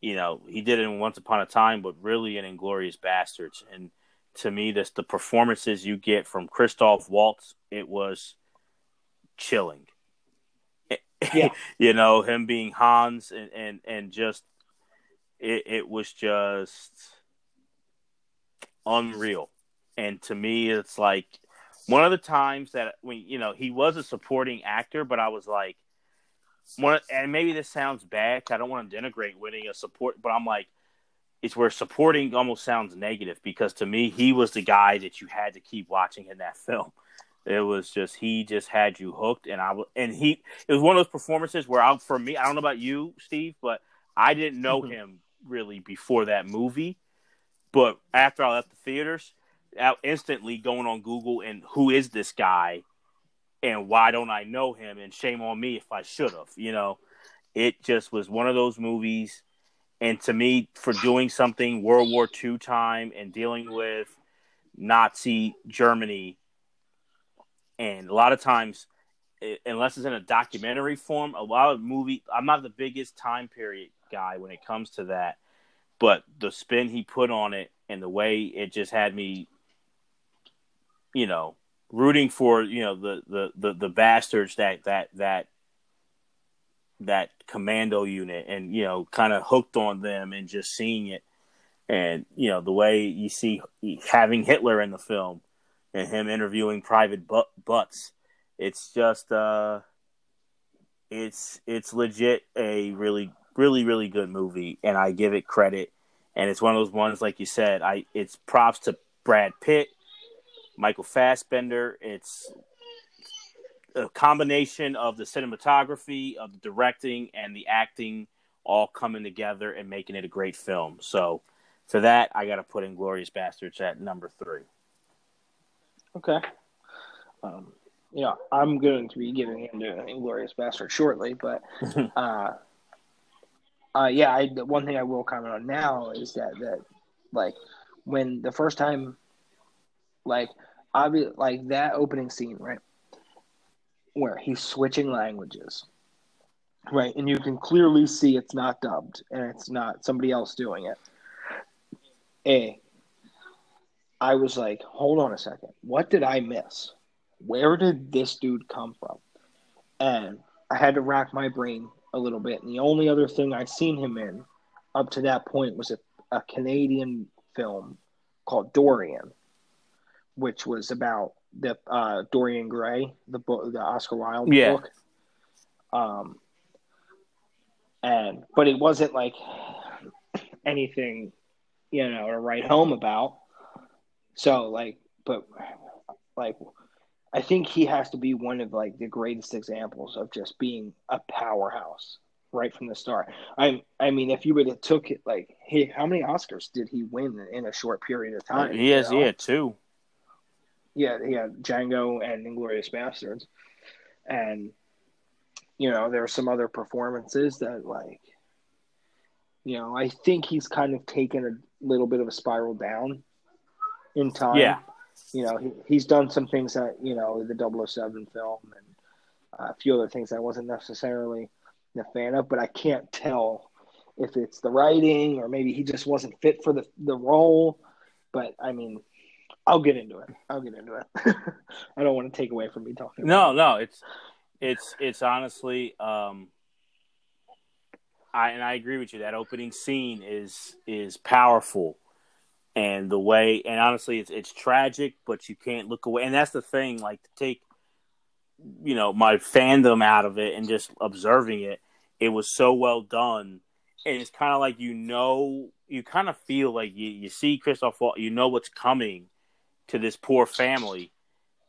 He did it in Once Upon a Time, but really in Inglourious Basterds. And to me, that's the performances you get from Christoph Waltz. It was chilling. Yeah. Him being Hans and just, it was just unreal. And to me, it's like one of the times that he was a supporting actor, but I was like, and maybe this sounds bad. I don't want to denigrate winning a support, but I'm like, it's where supporting almost sounds negative, because to me, he was the guy that you had to keep watching in that film. It was just, he just had you hooked. It was one of those performances where for me, I don't know about you, Steve, but I didn't know him really before that movie. But after I left the theaters, I instantly going on Google and who is this guy? And why don't I know him? And shame on me if I should have. It just was one of those movies. And to me, for doing something World War II time and dealing with Nazi Germany, and a lot of times, unless it's in a documentary form, a lot of movie. I'm not the biggest time period guy when it comes to that, but the spin he put on it and the way it just had me, rooting for, the bastards that commando unit, and, kind of hooked on them and just seeing it. And, the way you see having Hitler in the film and him interviewing Private Butts, it's just, it's legit a really, really, really good movie. And I give it credit. And it's one of those ones, like you said, it's props to Brad Pitt, Michael Fassbender. It's a combination of the cinematography, of the directing, and the acting all coming together and making it a great film. So for that, I got to put Inglourious Basterds at number 3. Okay. I'm going to be giving him to Inglourious Basterds shortly, but the one thing I will comment on now is that like when the first time, like that opening scene, right, where he's switching languages, right, and you can clearly see it's not dubbed and it's not somebody else doing it. I was like, hold on a second, what did I miss? Where did this dude come from? And I had to rack my brain a little bit. And the only other thing I'd seen him in up to that point was a Canadian film called Dorian, which was about the Dorian Gray, the book, the Oscar Wilde book. But it wasn't like anything, to write home about. So I think he has to be one of the greatest examples of just being a powerhouse right from the start. I mean, if you would have took it, how many Oscars did he win in a short period of time? He had 2. Yeah, Django and Inglourious Basterds. And, there are some other performances that, I think he's kind of taken a little bit of a spiral down in time. Yeah. He's done some things that, the 007 film and a few other things I wasn't necessarily a fan of, but I can't tell if it's the writing or maybe he just wasn't fit for the role. But, I mean, I'll get into it. I don't want to take away from me talking. No, it's honestly, I agree with you. That opening scene is powerful, and the way, and honestly, it's tragic, but you can't look away. And that's the thing, to take, my fandom out of it and just observing it. It was so well done, and it's kind of like you kind of feel like you see Christoph Waltz, what's coming to this poor family,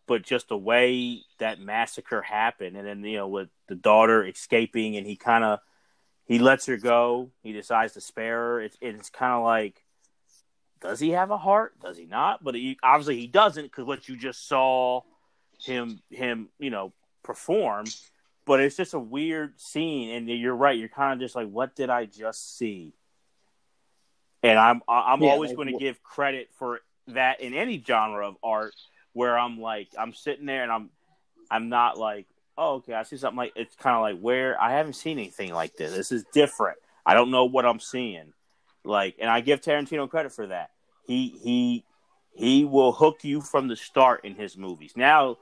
but just the way that massacre happened. And then, with the daughter escaping and he lets her go, he decides to spare her. It's kind of like does he have a heart? Does he not? But he, obviously he doesn't, because what you just saw him, you know, perform. But it's just a weird scene, and you're right. You're kind of just like, what did I just see? And I'm always going to give credit for that in any genre of art, where I'm like, I'm sitting there and I'm not like, oh, okay, I see something like, it's kind of like, where I haven't seen anything like this. This is different. I don't know what I'm seeing. Like, and I give Tarantino credit for that. He will hook you from the start in his movies. Now,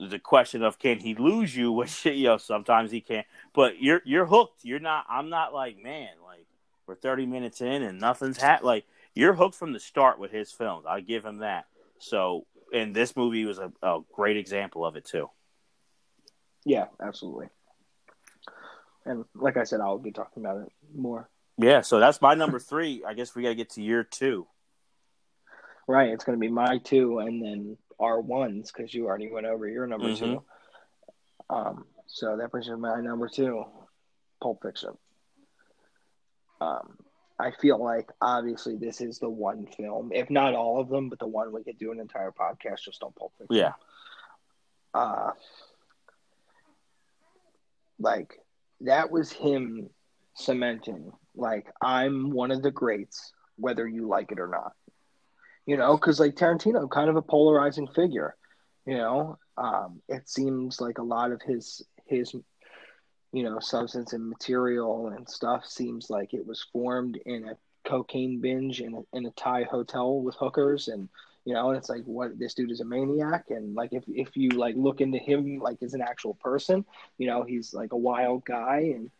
the question of can he lose you? Which, you know, sometimes he can, but you're hooked. You're not. I'm not like, man, like, we're 30 minutes in and nothing's happened. Like, you're hooked from the start with his films. I give him that. So, and this movie was a great example of it too. Yeah, absolutely. And like I said, I'll be talking about it more. Yeah, so that's my number 3. I guess we got to get to your 2. Right, it's going to be my 2 and then our 1s, because you already went over your number 2. So that brings me to my number 2, Pulp Fiction. I feel like, obviously, this is the one film, if not all of them, but the one we could do an entire podcast just on Pulp Fiction. Yeah. Like, that was him cementing, like, I'm one of the greats, whether you like it or not. You know, because, like, Tarantino, kind of a polarizing figure, you know. It seems like a lot of his you know, substance and material and stuff seems like it was formed in a cocaine binge in a Thai hotel with hookers, and, you know, and it's like, what, this dude is a maniac. And, like, if you, like, look into him, like, as an actual person, you know, he's, like, a wild guy, and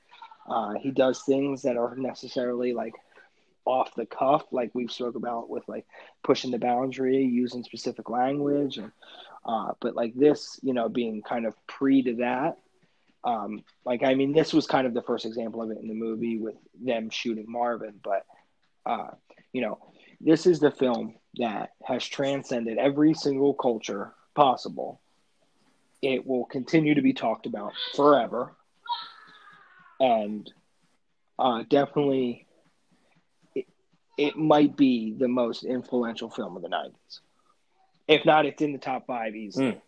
he does things that are necessarily, like, off the cuff, like we've spoke about with, like, pushing the boundary, using specific language, and but, like, this, you know, being kind of pre to that, like, I mean, this was kind of the first example of it in the movie with them shooting Marvin, but, you know, this is the film that has transcended every single culture possible. It will continue to be talked about forever, and definitely it might be the most influential film of the 90s. If not, it's in the top 5 easily.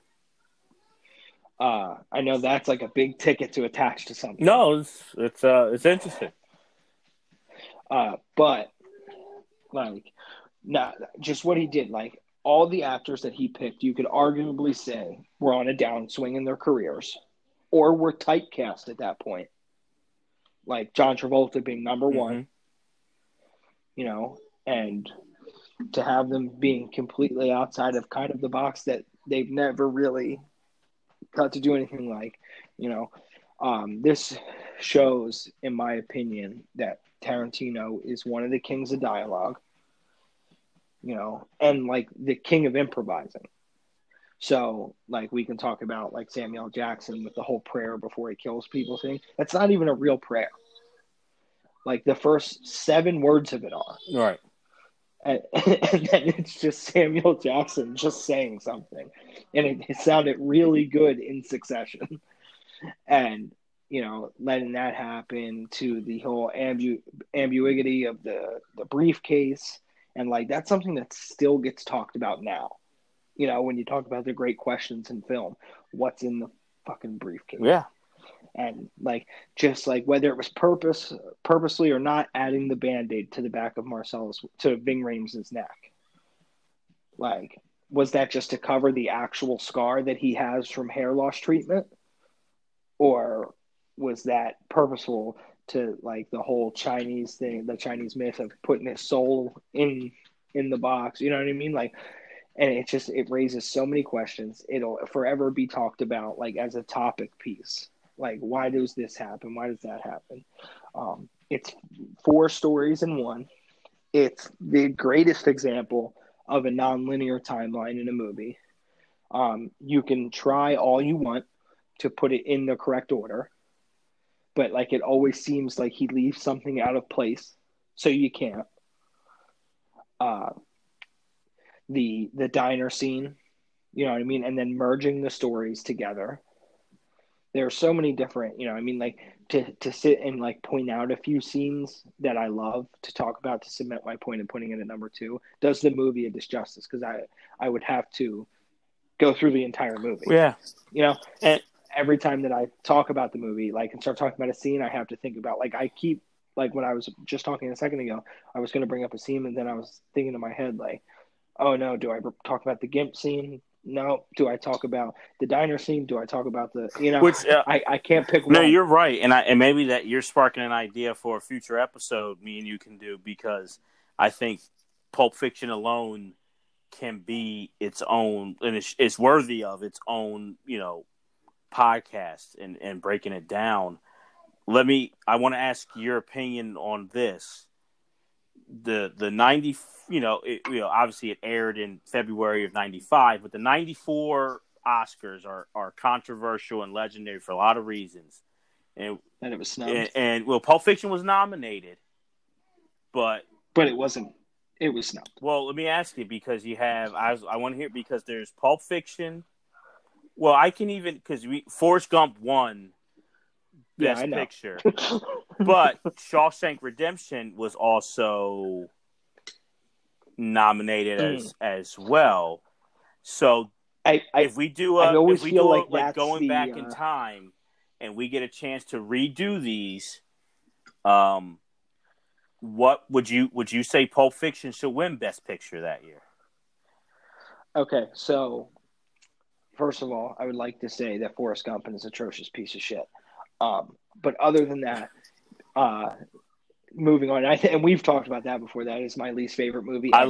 I know that's like a big ticket to attach to something. No, it's interesting. But, like, not just what he did. Like, all the actors that he picked, you could arguably say were on a downswing in their careers, or were typecast at that point. Like John Travolta being number one, you know, and to have them being completely outside of kind of the box that they've never really got to do anything like, you know, this shows, in my opinion, that Tarantino is one of the kings of dialogue, you know, and, like, the king of improvising. So, like, we can talk about, like, Samuel Jackson with the whole prayer before he kills people thing. That's not even a real prayer. Like, the first 7 words of it are. Right. And then it's just Samuel Jackson just saying something. And it sounded really good in succession. And, you know, letting that happen, to the whole ambiguity of the briefcase. And, like, that's something that still gets talked about now. You know, when you talk about the great questions in film, what's in the fucking briefcase? Yeah. And, like, just, like, whether it was purposely or not, adding the Band-Aid to the back of Marcellus, to Ving Rhames' neck. Like, was that just to cover the actual scar that he has from hair loss treatment? Or was that purposeful to, like, the whole Chinese thing, the Chinese myth of putting his soul in the box? You know what I mean? Like, and it just, it raises so many questions. It'll forever be talked about, like, as a topic piece. Like, why does this happen? Why does that happen? It's 4 stories in one. It's the greatest example of a nonlinear timeline in a movie. You can try all you want to put it in the correct order, but, like, it always seems like he leaves something out of place, so you can't. The diner scene, you know what I mean? And then merging the stories together. There are so many different, you know, I mean, like to sit and like point out a few scenes that I love to talk about to cement my point and putting it at number two does the movie a disjustice, because I would have to go through the entire movie. Yeah. You know, and every time that I talk about the movie, like, and start talking about a scene, I have to think about, like, I keep, like, when I was just talking a second ago, I was going to bring up a scene, and then I was thinking in my head, like, oh no, do I talk about the Gimp scene? No. Do I talk about the diner scene? Do I talk about the, you know, which, I can't pick one. No, you're right. And maybe that you're sparking an idea for a future episode me and you can do, because I think Pulp Fiction alone can be its own, and it's worthy of its own, you know, podcast and breaking it down. I want to ask your opinion on this. The 90, you know, obviously it aired in February of 95, but the 94 Oscars are controversial and legendary for a lot of reasons. And it was snubbed. And well, Pulp Fiction was nominated, but it wasn't. It was snubbed. Well, let me ask you, because you have, I want to hear, because there's Pulp Fiction. Well, I can even, because Forrest Gump won Best Picture. But Shawshank Redemption was also nominated as well. So if we do going back in time and we get a chance to redo these, what would you say Pulp Fiction should win Best Picture that year? Okay, so first of all, I would like to say that Forrest Gump is an atrocious piece of shit. But other than that, moving on, and we've talked about that before. That is my least favorite movie. I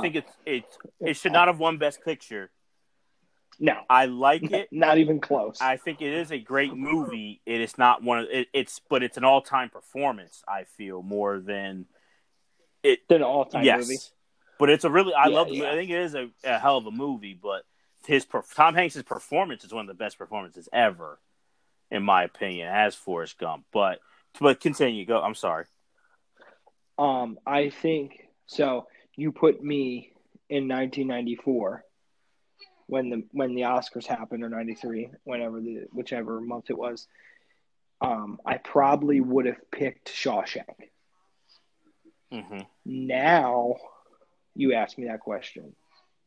think it should not have won Best Picture. No, I like it. Not even close. I think it is a great movie. It is not one of it, but it's an all-time performance. I feel more than it than an all-time movie. But it's a really love the movie. I think it is a hell of a movie. But Tom Hanks' performance is one of the best performances ever, in my opinion, as Forrest Gump. But continue. Go. I'm sorry. I think so. You put me in 1994 when the Oscars happened, or 93, whichever month it was. I probably would have picked Shawshank. Mm-hmm. Now, you ask me that question.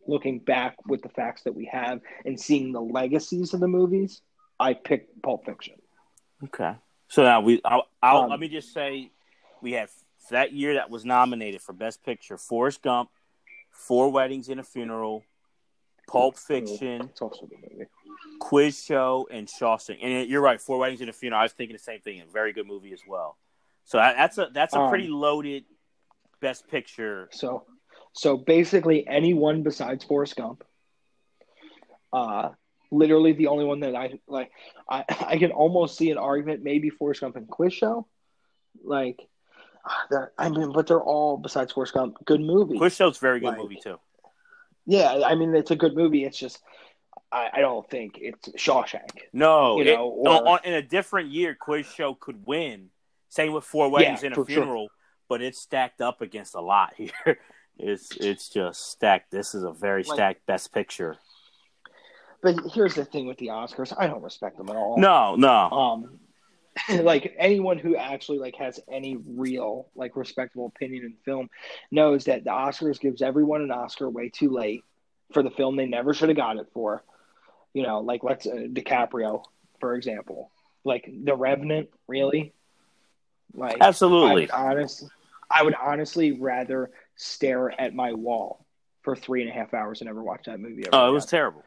Looking back with the facts that we have and seeing the legacies of the movies, I picked Pulp Fiction. Okay. So now let me just say we had that year that was nominated for Best Picture: Forrest Gump, Four Weddings and a Funeral, Pulp Fiction, it's also the movie, Quiz Show, and Shawshank. And you're right, Four Weddings and a Funeral. I was thinking the same thing. A very good movie as well. So that's a pretty loaded Best Picture. So basically anyone besides Forrest Gump. Literally the only one that I like. I can almost see an argument, maybe Forrest Gump and Quiz Show. Like, I mean, but they're all, besides Forrest Gump, good movies. Quiz Show's a very good movie too. Yeah, I mean, it's a good movie. It's just I don't think it's Shawshank. No, you know, in a different year, Quiz Show could win. Same with Four Weddings and a Funeral, sure. But it's stacked up against a lot here. It's just stacked. This is a very stacked Best Picture. But here's the thing with the Oscars. I don't respect them at all. No. Like, anyone who actually, like, has any real, like, respectable opinion in film knows that the Oscars gives everyone an Oscar way too late for the film they never should have got it for. You know, like, let's DiCaprio, for example. Like, The Revenant, really? Like, absolutely. I would honestly rather stare at my wall for 3.5 hours and never watch that movie. It was terrible.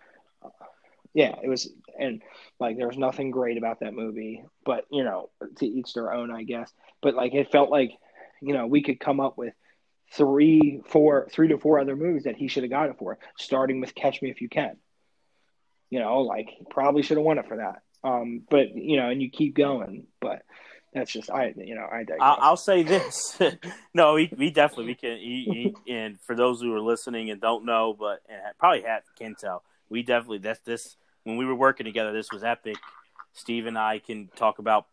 Yeah, it was, and like there was nothing great about that movie, but you know, to each their own, I guess. But like, it felt like, you know, we could come up with three to four other movies that he should have got it for, starting with Catch Me If You Can. You know, like, he probably should have won it for that. But you know, and you keep going, but that's just I digress. I'll say this: no, he definitely we can. And for those who are listening and don't know, but and probably can tell. We definitely, when we were working together, this was epic. Steve and I can talk about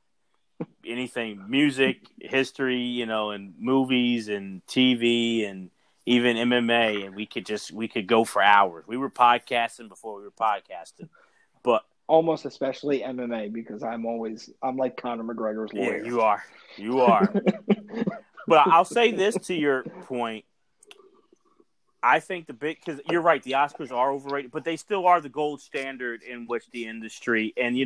anything, music, history, you know, and movies and TV and even MMA. And we could go for hours. We were podcasting before we were podcasting. But almost especially MMA, because I'm like Conor McGregor's lawyer. Yeah, you are. But I'll say this to your point. I think because you're right, the Oscars are overrated, but they still are the gold standard in which the industry, and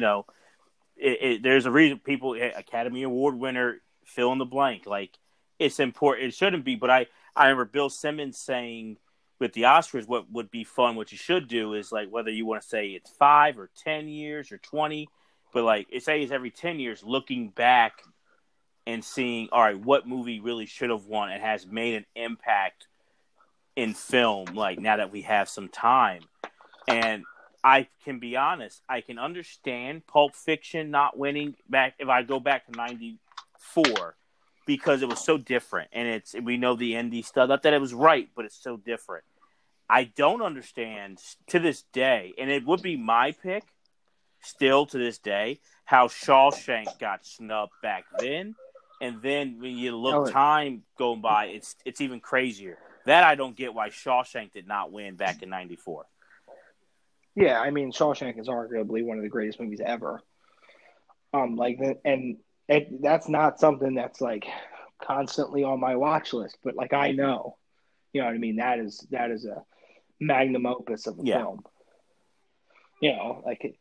there's a reason people, Academy Award winner, fill in the blank. Like, it's important. It shouldn't be, but I remember Bill Simmons saying with the Oscars, what would be fun, what you should do is, like, whether you want to say it's 5 or 10 years or 20, but, like, say it's every 10 years looking back and seeing, all right, what movie really should have won and has made an impact in film, like, now that we have some time. And I can be honest, I can understand Pulp Fiction not winning back if I go back to 94, because it was so different, and we know the indie stuff, not that it was right, but it's so different. I don't understand to this day, and it would be my pick still to this day, how Shawshank got snubbed back then, and then when you look time going by, it's even crazier. That I don't get why Shawshank did not win back in 94. Yeah, I mean, Shawshank is arguably one of the greatest movies ever. That's not something that's, like, constantly on my watch list, but, like, I know, you know what I mean? That is a magnum opus of a film. You know, like,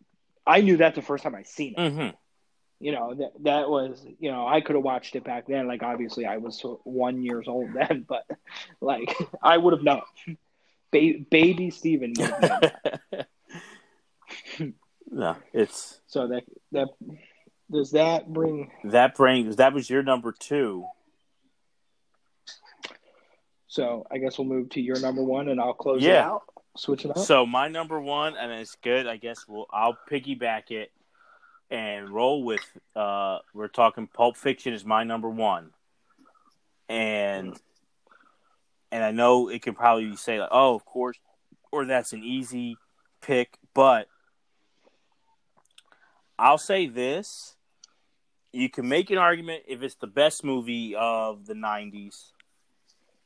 I knew that the first time I seen it. Mm-hmm. You know, that was, you know, I could have watched it back then. Like, obviously, I was 1 year old then, but, like, I would have known. Baby Steven would have known that. No, it's... So that... Does that bring... That was your number 2. So I guess we'll move to your number 1, and I'll close it out. Switch it up. So my number 1, and it's good. I guess I'll piggyback it and roll with... we're talking Pulp Fiction is my number 1. And I know it could probably say, like, oh, of course, or that's an easy pick, but I'll say this. You can make an argument if it's the best movie of the 90s.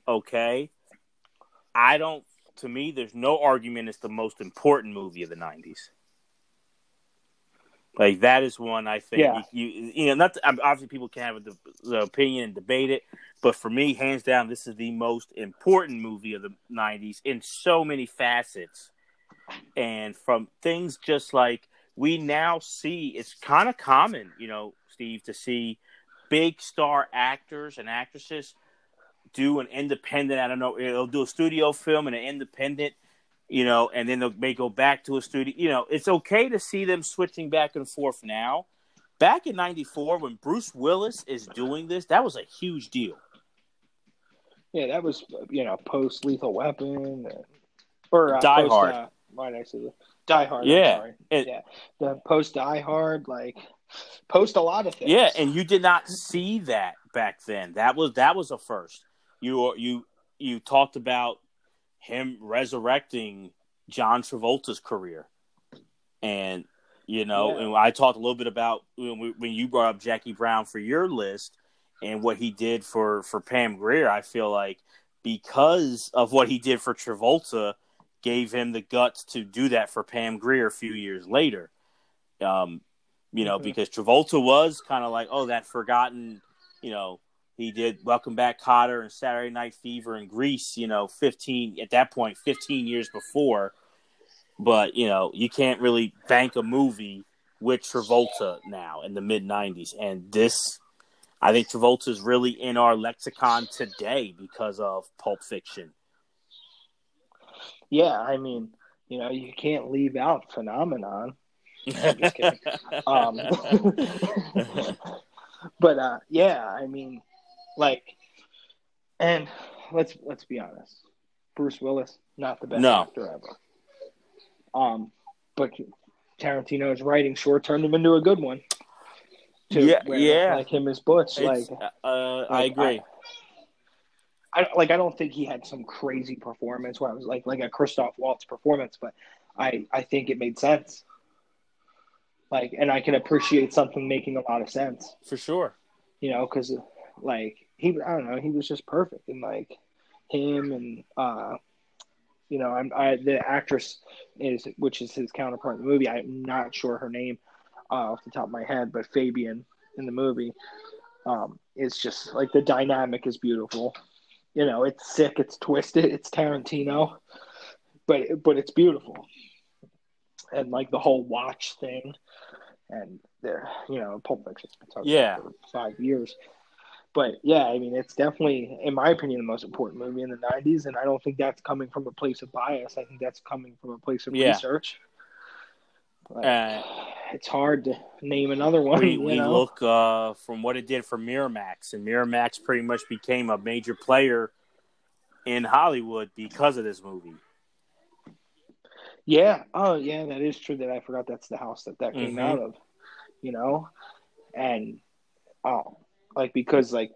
Okay? To me, there's no argument it's the most important movie of the 90s. Like, that is one I think. Yeah. You know, obviously people can have the opinion and debate it, but for me, hands down, this is the most important movie of the 90s in so many facets. And from things just like, we now see, it's kind of common, you know, Steve, to see big star actors and actresses do an independent, I don't know, they'll do a studio film and an independent, you know, and then they may go back to a studio. You know, it's okay to see them switching back and forth now. Back in 94, when Bruce Willis is doing this, that was a huge deal. Yeah, that was, you know, post-Lethal Weapon. Or Die Hard. Right next to Die Hard. Yeah. The post Die Hard, like, post a lot of things. Yeah, and you did not see that back then. That was a first. You talked about him resurrecting John Travolta's career. And, you know, and I talked a little bit about when you brought up Jackie Brown for your list and what he did for Pam Grier. I feel like because of what he did for Travolta, gave him the guts to do that for Pam Grier a few years later. Because Travolta was kind of like, oh, that forgotten, you know, he did Welcome Back, Kotter, and Saturday Night Fever and Grease, you know, 15 years before. But, you know, you can't really bank a movie with Travolta now in the mid-90s. And this, I think Travolta's really in our lexicon today because of Pulp Fiction. Yeah, I mean, you know, you can't leave out Phenomenon. I'm just kidding. But yeah, I mean, like, and let's be honest, Bruce Willis not the best actor ever. But Tarantino's writing short turned him into a good one. Like him as Butch. It's, like, I agree. I don't think he had some crazy performance where I was like a Christoph Waltz performance, but I think it made sense. Like, and I can appreciate something making a lot of sense. For sure. You know, because, like, he was just perfect. And, like, him and You know, the actress is, which is his counterpart in the movie. I'm not sure her name off the top of my head, but Fabian in the movie, it's just like the dynamic is beautiful. You know, it's sick, it's twisted, it's Tarantino, but it's beautiful. And like the whole watch thing, and they're, you know, Pulp Fiction for 5 years. But, yeah, I mean, it's definitely, in my opinion, the most important movie in the 90s, and I don't think that's coming from a place of bias. I think that's coming from a place of research. But it's hard to name another one. We look from what it did for Miramax, and Miramax pretty much became a major player in Hollywood because of this movie. Yeah. Oh, yeah, that is true that I forgot that's the house that came out of, you know? And, oh. Like, because, like,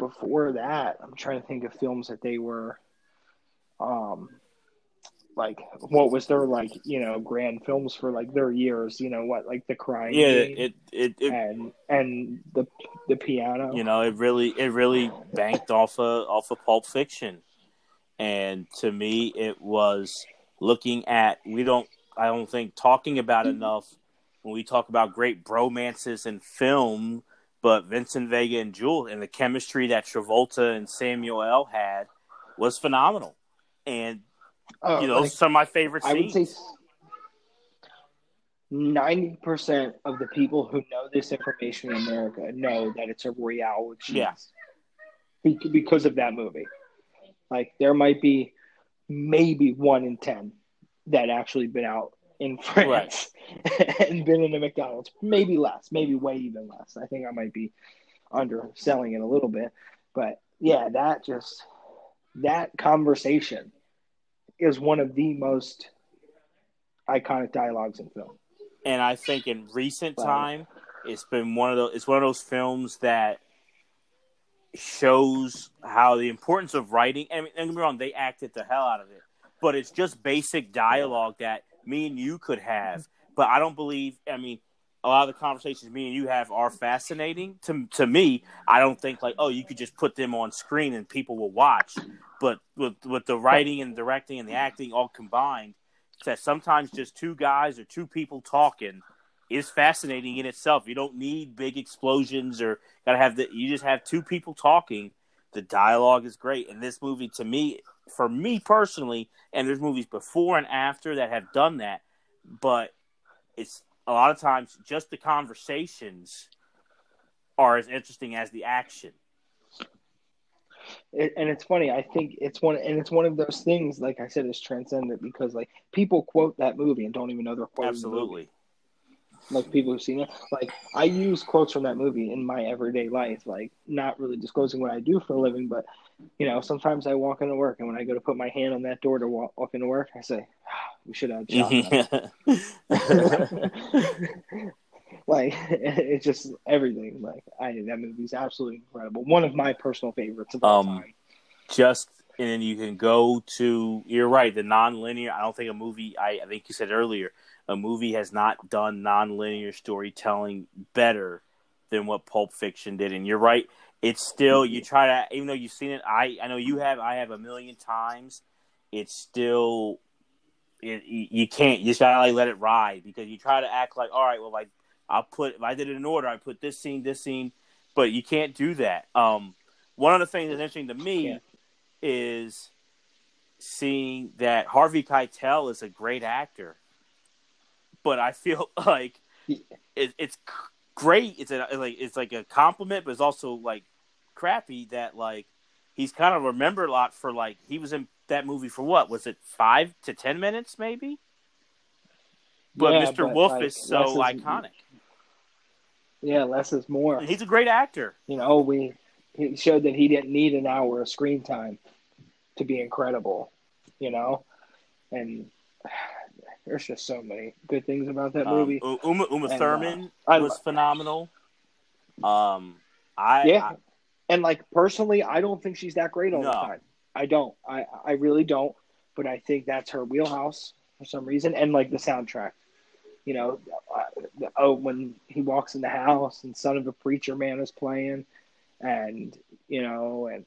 before that, I'm trying to think of films that they were, like, what was their, like, you know, grand films for, like, their years, you know, what, like, The Crying Game, and the Piano. You know, it really banked off of Pulp Fiction. And to me, it was looking at, I don't think talking about enough when we talk about great bromances in film, but Vincent Vega and Jules and the chemistry that Travolta and Samuel L. had was phenomenal. And, some of my favorite scenes. I would say 90% of the people who know this information in America know that it's a Royale with cheese. Yeah. Because of that movie. Like, there might be maybe 1 in 10 that actually been out in France, right, and been in a McDonald's, maybe less, maybe way even less. I think I might be underselling it a little bit, but yeah, that conversation is one of the most iconic dialogues in film. And I think in recent time, it's been one of those films that shows how the importance of writing. I mean, don't get me wrong, they acted the hell out of it, but it's just basic dialogue that me and you could have, but I don't believe. I mean, a lot of the conversations me and you have are fascinating to me. I don't think like, oh, you could just put them on screen and people will watch. But with the writing and directing and the acting all combined, that sometimes just two guys or two people talking is fascinating in itself. You don't need big explosions or gotta have you just have two people talking. The dialogue is great, and this movie to me. For me personally, and there's movies before and after that have done that, but it's a lot of times just the conversations are as interesting as the action. And it's funny. I think it's one of those things. Like I said, it's transcendent because like people quote that movie and don't even know they're quoting. Absolutely. The movie. Like people who've seen it. Like I use quotes from that movie in my everyday life. Like not really disclosing what I do for a living, but. You know, sometimes I walk into work, and when I go to put my hand on that door to walk into work, I say, "We should have a job." Like it's just everything. Like that movie's absolutely incredible. One of my personal favorites of all time. And you can go to. You're right. The nonlinear. I don't think a movie. I think you said earlier, a movie has not done nonlinear storytelling better than what Pulp Fiction did. And you're right. It's still, you try to, even though you've seen it, I know you have, I have a million times, it's still, you can't, you just gotta like let it ride, because you try to act like, all right, well, like, if I did it in order, I put this scene, but you can't do that. One of the things that's interesting to me is seeing that Harvey Keitel is a great actor, but I feel like it's great. It's like a compliment, but it's also like crappy that like he's kind of remembered a lot for like he was in that movie for what was it 5 to 10 minutes maybe? But yeah, Mr. Wolf like, is so iconic. Yeah, less is more. And he's a great actor. You know, he showed that he didn't need an hour of screen time to be incredible. You know, and. There's just so many good things about that movie. Uma Thurman was phenomenal. And like personally, I don't think she's that great all the time. I don't. I really don't. But I think that's her wheelhouse for some reason. And like the soundtrack, you know, when he walks in the house and "Son of a Preacher Man" is playing, and you know, and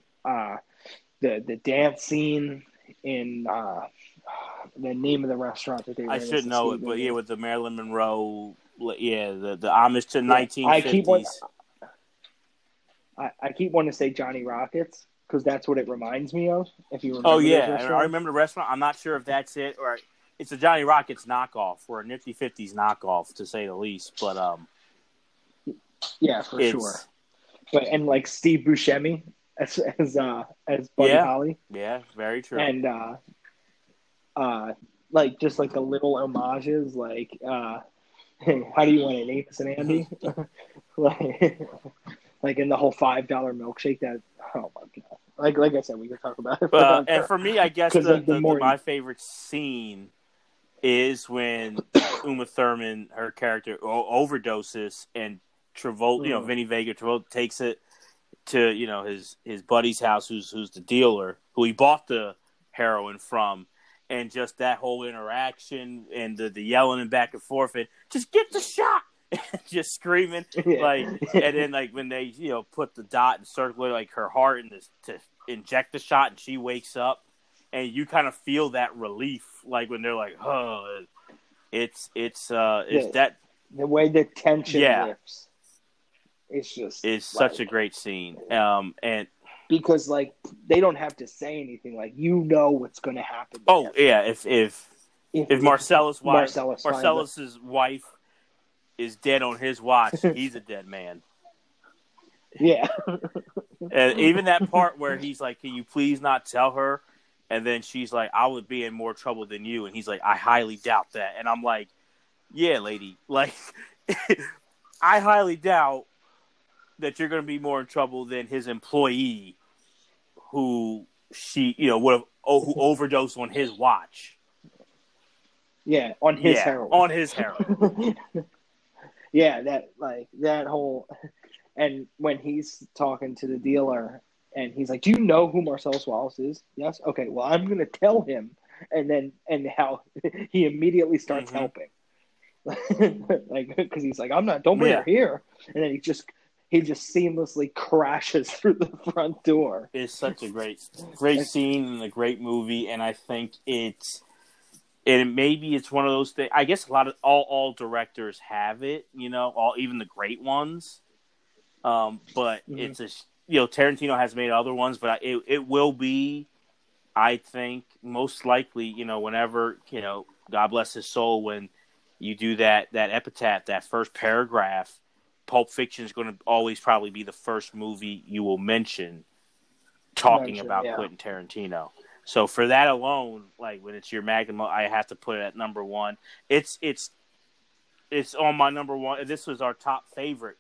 the dance scene. in the name of the restaurant that they were in. I should know it, but yeah, with the Marilyn Monroe, yeah, the homage to 1950s. I keep wanting to say Johnny Rockets because that's what it reminds me of. If you remember, oh yeah, and I remember the restaurant. I'm not sure if that's it or it's a Johnny Rockets knockoff or a Nifty 50s knockoff, to say the least. But yeah, for sure. But and like Steve Buscemi as Buddy Holly. Yeah, very true. And like just like the little homages, like how do you want it, Anus and Andy? Like in the whole $5 milkshake that, oh my God. Like I said, we could talk about it. And for me, I guess my favorite scene is when Uma Thurman, her character, overdoses and Travolta, Vinny Vega, Travolta takes it to, his buddy's house, who's the dealer, who he bought the heroin from, and just that whole interaction and the yelling and back and forth and just get the shot. Just screaming, like, and then like when they put the dot and circle like her heart and this to inject the shot, and she wakes up, and you kind of feel that relief, like when they're like, oh, it's that the way the tension lifts. It's like, such a great scene, and because like they don't have to say anything, like what's going to happen. Oh yeah, if Marcellus's wife is dead on his watch, he's a dead man. Yeah. And even that part where he's like, can you please not tell her? And then she's like, I would be in more trouble than you. And he's like, I highly doubt that. And I'm like, yeah, lady. Like, I highly doubt that you're going to be more in trouble than his employee who she, who overdosed on his watch. Yeah, on his heroin. On his heroin. Yeah, that whole, and when he's talking to the dealer, and he's like, "Do you know who Marcellus Wallace is?" Yes. Okay. Well, I'm gonna tell him, and how he immediately starts helping, like because he's like, "I'm not. Don't bring her here." And then he just seamlessly crashes through the front door. It's such a great scene and a great movie, and I think it's. And maybe it's one of those things. I guess a lot of all directors have it, even the great ones. But it's Tarantino has made other ones, but it will be, I think, most likely, whenever God bless his soul, when you do that epitaph, that first paragraph, Pulp Fiction is going to always probably be the first movie you will mention about Quentin Tarantino. So for that alone, like when it's your magnum, I have to put it at number one. It's on my number one. If this was our top favorite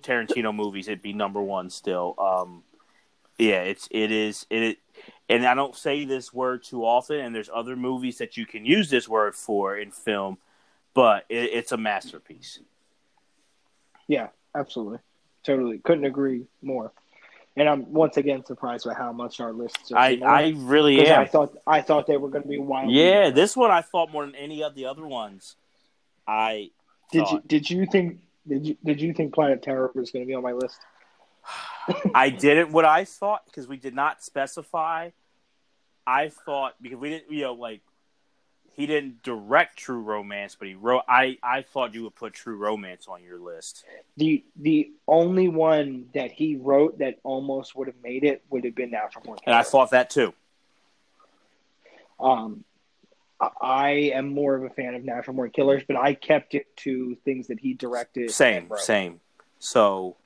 Tarantino movies, it'd be number one still. It is. And I don't say this word too often. And there's other movies that you can use this word for in film, but it's a masterpiece. Yeah, absolutely, totally. Couldn't agree more. And I'm once again surprised by how much our lists are. I really am. I thought they were going to be wild. Yeah, this one I thought more than any of the other ones. Did you think Planet Terror was going to be on my list? I didn't. What I thought, because we did not specify. I thought because we didn't. He didn't direct True Romance, but he wrote. I thought you would put True Romance on your list. The only one that he wrote that almost would have made it would have been Natural Born Killers. And I thought that too. I am more of a fan of Natural Born Killers, but I kept it to things that he directed. Same. So,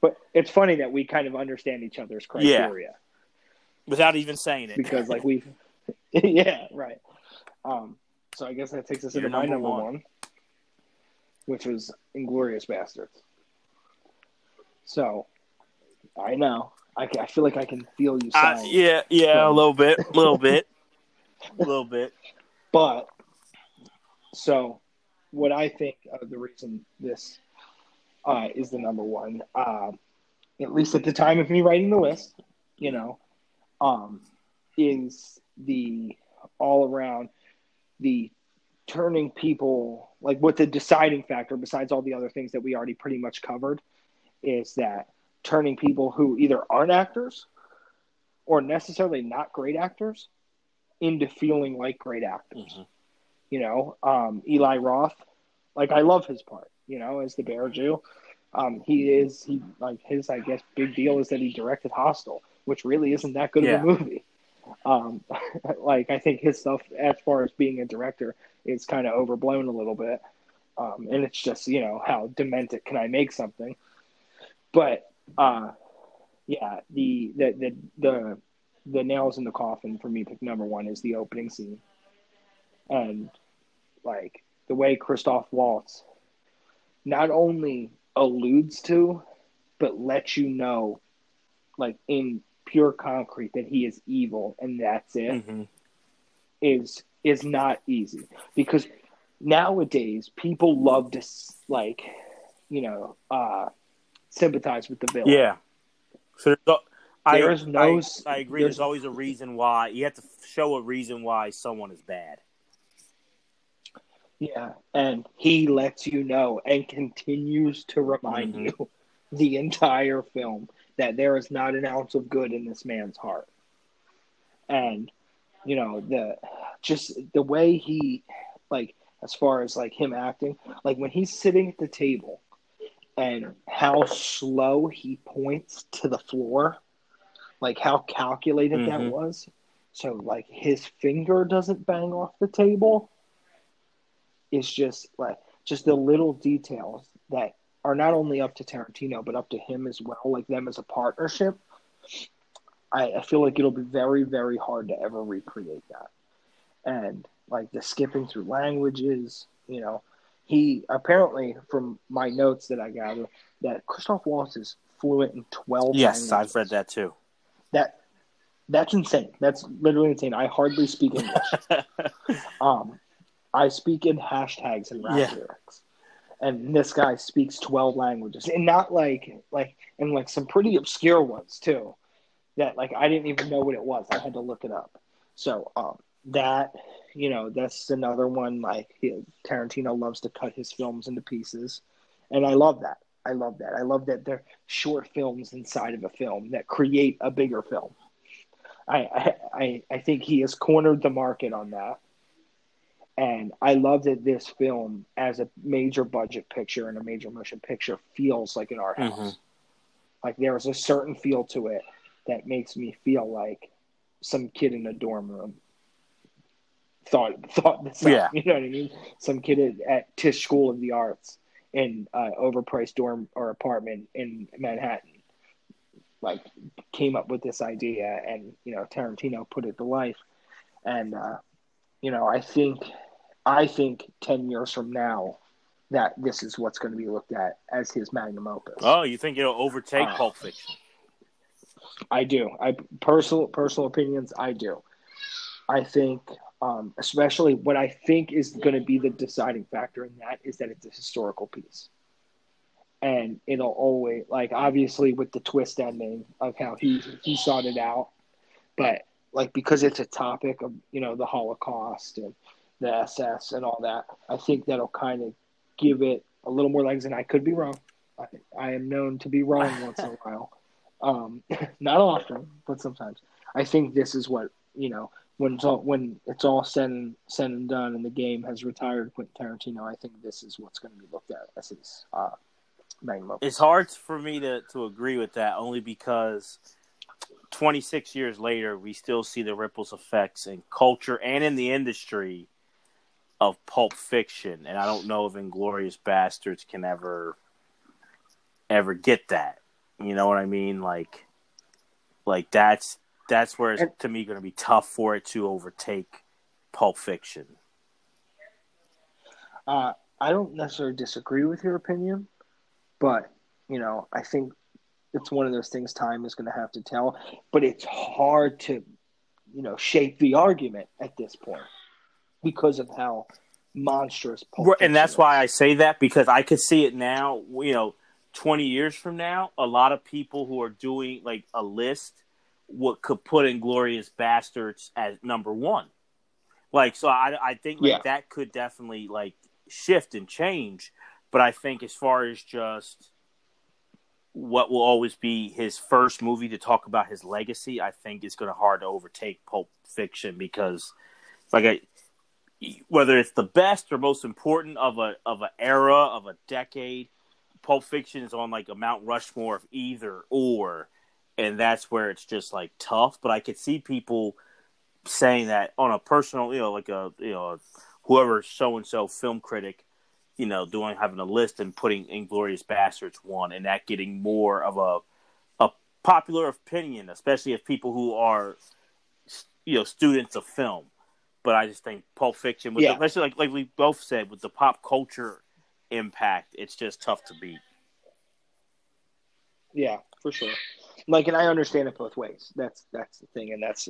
but it's funny that we kind of understand each other's criteria without even saying it, because like we, yeah, right. So I guess that takes us into my number one, which was Inglourious Basterds. So, I know. I feel like I can feel you sighing. A little bit. But, so, what I think of the reason this is the number one, at least at the time of me writing the list, is the all around... the turning people, like what the deciding factor, besides all the other things that we already pretty much covered, is that turning people who either aren't actors or necessarily not great actors into feeling like great actors. Mm-hmm. You know, Eli Roth, like, I love his part, you know, as the Bear Jew. His, I guess, big deal is that he directed Hostel, which really isn't that good of a movie. I think his stuff, as far as being a director, is kind of overblown a little bit. And it's just, you know, how demented can I make something? But, the nails in the coffin for me, pick number one, is the opening scene. And, like, the way Christoph Waltz not only alludes to, but lets you know, like, in pure concrete that he is evil and that's it, mm-hmm. is not easy. Because nowadays, people love to, like, you know, sympathize with the villain. Yeah. So I agree. There's always a reason why. You have to show a reason why someone is bad. Yeah, and he lets you know and continues to remind mm-hmm. you the entire film that there is not an ounce of good in this man's heart. And, you know, the way he, like, as far as, like, him acting, like, when he's sitting at the table and how slow he points to the floor, like, how calculated mm-hmm. that was. So, like, his finger doesn't bang off the table. It's just like the little details that are not only up to Tarantino, but up to him as well, like them as a partnership. I feel like it'll be very, very hard to ever recreate that. And like the skipping through languages, you know, he apparently, from my notes that I gather, that Christoph Waltz is fluent in 12 languages. Yes, I've read that too. That's insane. That's literally insane. I hardly speak English. I speak in hashtags and rap lyrics, and this guy speaks 12 languages, and not like some pretty obscure ones too, that like I didn't even know what it was. I had to look it up. So that, you know, that's another one. Like Tarantino loves to cut his films into pieces, and I love that. I love that they're short films inside of a film that create a bigger film. I think he has cornered the market on that. And I love that this film, as a major budget picture and a major motion picture, feels like an art house. Mm-hmm. Like there is a certain feel to it that makes me feel like some kid in a dorm room thought this out. You know what I mean? Some kid at Tisch School of the Arts in an overpriced dorm or apartment in Manhattan, like came up with this idea, and you know Tarantino put it to life, and you know I think 10 years from now that this is what's going to be looked at as his magnum opus. Oh, you think it'll overtake Pulp Fiction? I do. Personal opinions, I do. I think, especially what I think is going to be the deciding factor in that is that it's a historical piece. And it'll always, like, obviously with the twist ending of how he sought it out, but like because it's a topic of, you know, the Holocaust and the SS and all that, I think that'll kind of give it a little more legs. And I could be wrong. I am known to be wrong once in a while. Not often, but sometimes. I think this is what, you know, when it's all said and done and the game has retired Quentin Tarantino, I think this is what's going to be looked at as his magnum opus. It's hard for me to agree with that, only because 26 years later, we still see the ripples effects in culture and in the industry of Pulp Fiction. And I don't know if Inglourious Basterds can ever get that. You know what I mean? Like that's where it's, to me, going to be tough for it to overtake Pulp Fiction. I don't necessarily disagree with your opinion, but, you know, I think it's one of those things time is going to have to tell, but it's hard to, you know, shape the argument at this point because of how monstrous Pulp Fiction. And that's why I say that, because I could see it now, you know, 20 years from now, a lot of people who are doing like a list what could put Inglourious Basterds as number one. Like, so I think like that could definitely like shift and change, but I think as far as just what will always be his first movie to talk about his legacy, I think it's going to hard to overtake Pulp Fiction, because whether it's the best or most important of an era, of a decade, Pulp Fiction is on like a Mount Rushmore of either or, and that's where it's just like tough. But I could see people saying that on a personal, whoever so and so film critic, having a list and putting Inglourious Basterds one, and that getting more of a popular opinion, especially if people who are students of film. But I just think Pulp Fiction, especially like we both said, with the pop culture impact, it's just tough to beat. Yeah, for sure. And I understand it both ways. That's the thing, and that's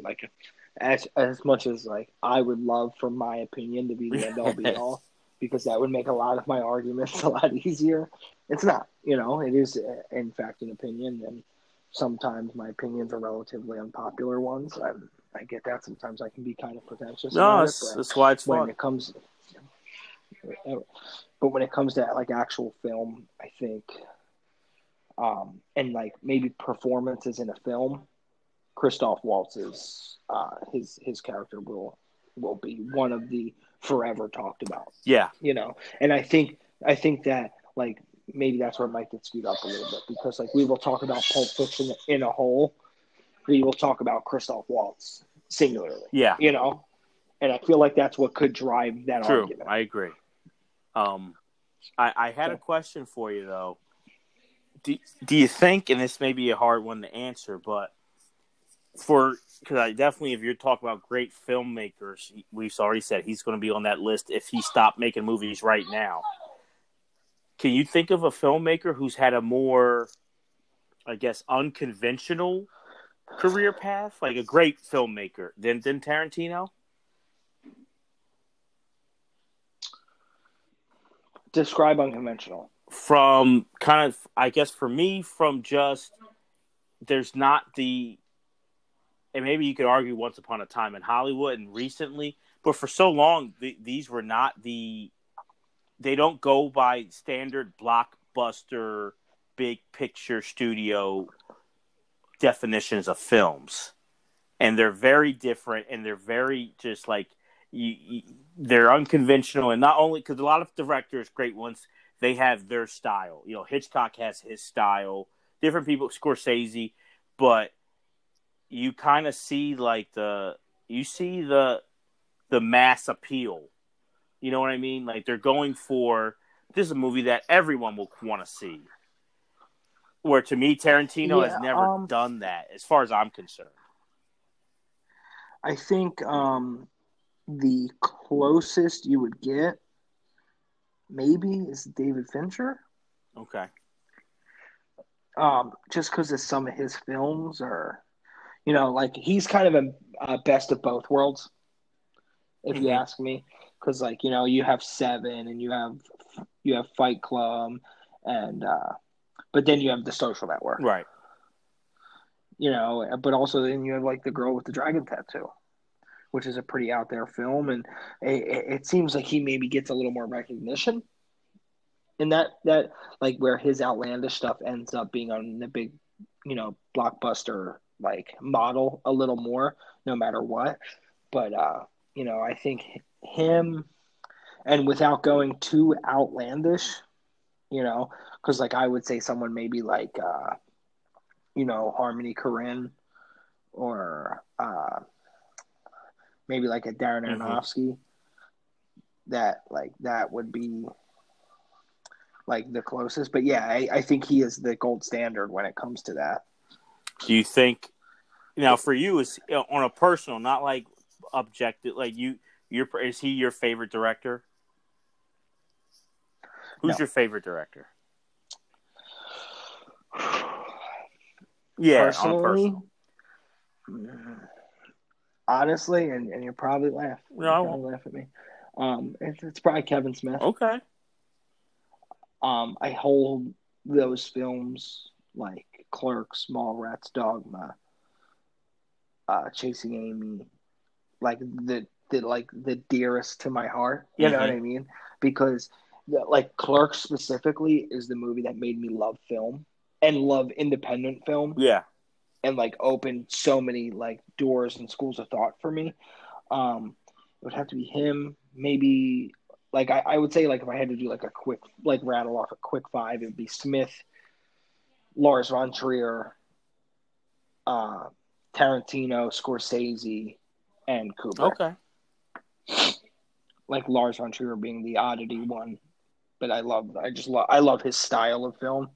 as much as I would love for my opinion to be the end all be all, because that would make a lot of my arguments a lot easier. It's not, it is in fact an opinion, and sometimes my opinions are relatively unpopular ones. I get that. Sometimes I can be kind of pretentious. No, that's why it's fun. When it comes to actual film, I think, and maybe performances in a film, Christoph Waltz is his character will be one of the forever talked about. Yeah, and I think that maybe that's where it might get skewed up a little bit, because we will talk about Pulp Fiction in a whole. We will talk about Christoph Waltz singularly. Yeah, and I feel that's what could drive that argument. True, I agree. I had a question for you though. Do you think, and this may be a hard one to answer, but if you're talking about great filmmakers, we've already said he's going to be on that list if he stopped making movies right now. Can you think of a filmmaker who's had a more, unconventional career path, a great filmmaker than Tarantino? Describe unconventional. There's not the, and maybe you could argue Once Upon a Time in Hollywood and recently, but for so long, these were not they don't go by standard blockbuster, big picture studio definitions of films. And they're very different, and they're very just they're unconventional. And not only because a lot of directors, great ones, they have their style. Hitchcock has his style. Different people, Scorsese, but you kind of see the mass appeal. You know what I mean? They're going for this is a movie that everyone will want to see. Where to me, Tarantino has never done that, as far as I'm concerned. I think the closest you would get maybe is David Fincher. Okay. Just because of some of his films are, he's kind of a best of both worlds, if you ask me. Because you have Seven, and you have Fight Club, and but then you have The Social Network, right? But also then you have The Girl with the Dragon Tattoo, which is a pretty out there film, and it seems like he maybe gets a little more recognition, and that where his outlandish stuff ends up being on the big, blockbuster model a little more, no matter what. But I think him, and without going too outlandish, because I would say someone maybe Harmony Korine, or maybe a Darren Aronofsky, that that would be the closest. But yeah, I think he is the gold standard when it comes to that. Do you think now for you is on a personal, not objective, is he your favorite director? Who's your favorite director? Yeah, personally, honestly, and you'll probably laugh. No, you'll probably laugh at me. It's probably Kevin Smith. Okay. I hold those films like Clerks, Mallrats, Dogma, Chasing Amy, the dearest to my heart. You know what I mean? Because Clerks specifically is the movie that made me love film. and love independent film. Yeah. And, like, opened so many, like, doors and schools of thought for me. It would have to be him. Maybe, like, I would say, like, if I had to do, like, a quick, like, rattle off a quick five, it would be Smith, Lars von Trier, Tarantino, Scorsese, and Kubrick. Okay. Like, Lars von Trier being the oddity one. But I love his style of film.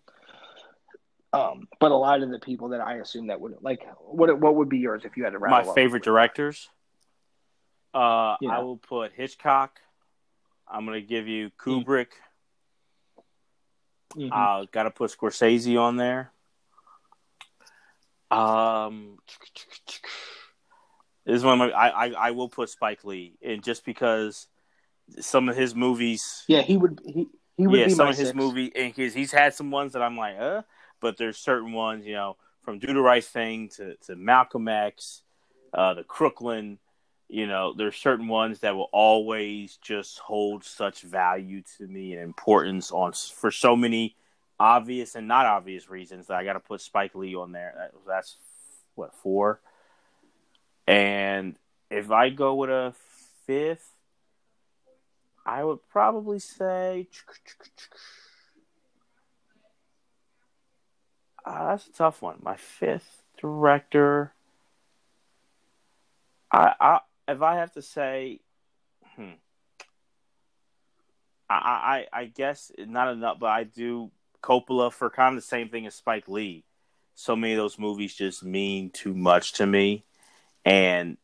But a lot of the people that I assume that would, like, what would be yours if you had to rattle my favorite directors? Yeah. I will put Hitchcock. I'm going to give you Kubrick. Mm-hmm. I've got to put Scorsese on there. This is one of my, I will put Spike Lee in just because some of his movies. Yeah, he would be some of his movies. And he's had some ones that I'm like, But there's certain ones, you know, from Do the Right Thing to Malcolm X, to Crooklyn, you know, there's certain ones that will always just hold such value to me and importance for so many obvious and not obvious reasons that I got to put Spike Lee on there. That's what, 4? And if I go with a 5th, I would probably say... that's a tough one. My 5th director. If I have to say, I guess not enough, but I do Coppola for kind of the same thing as Spike Lee. So many of those movies just mean too much to me, and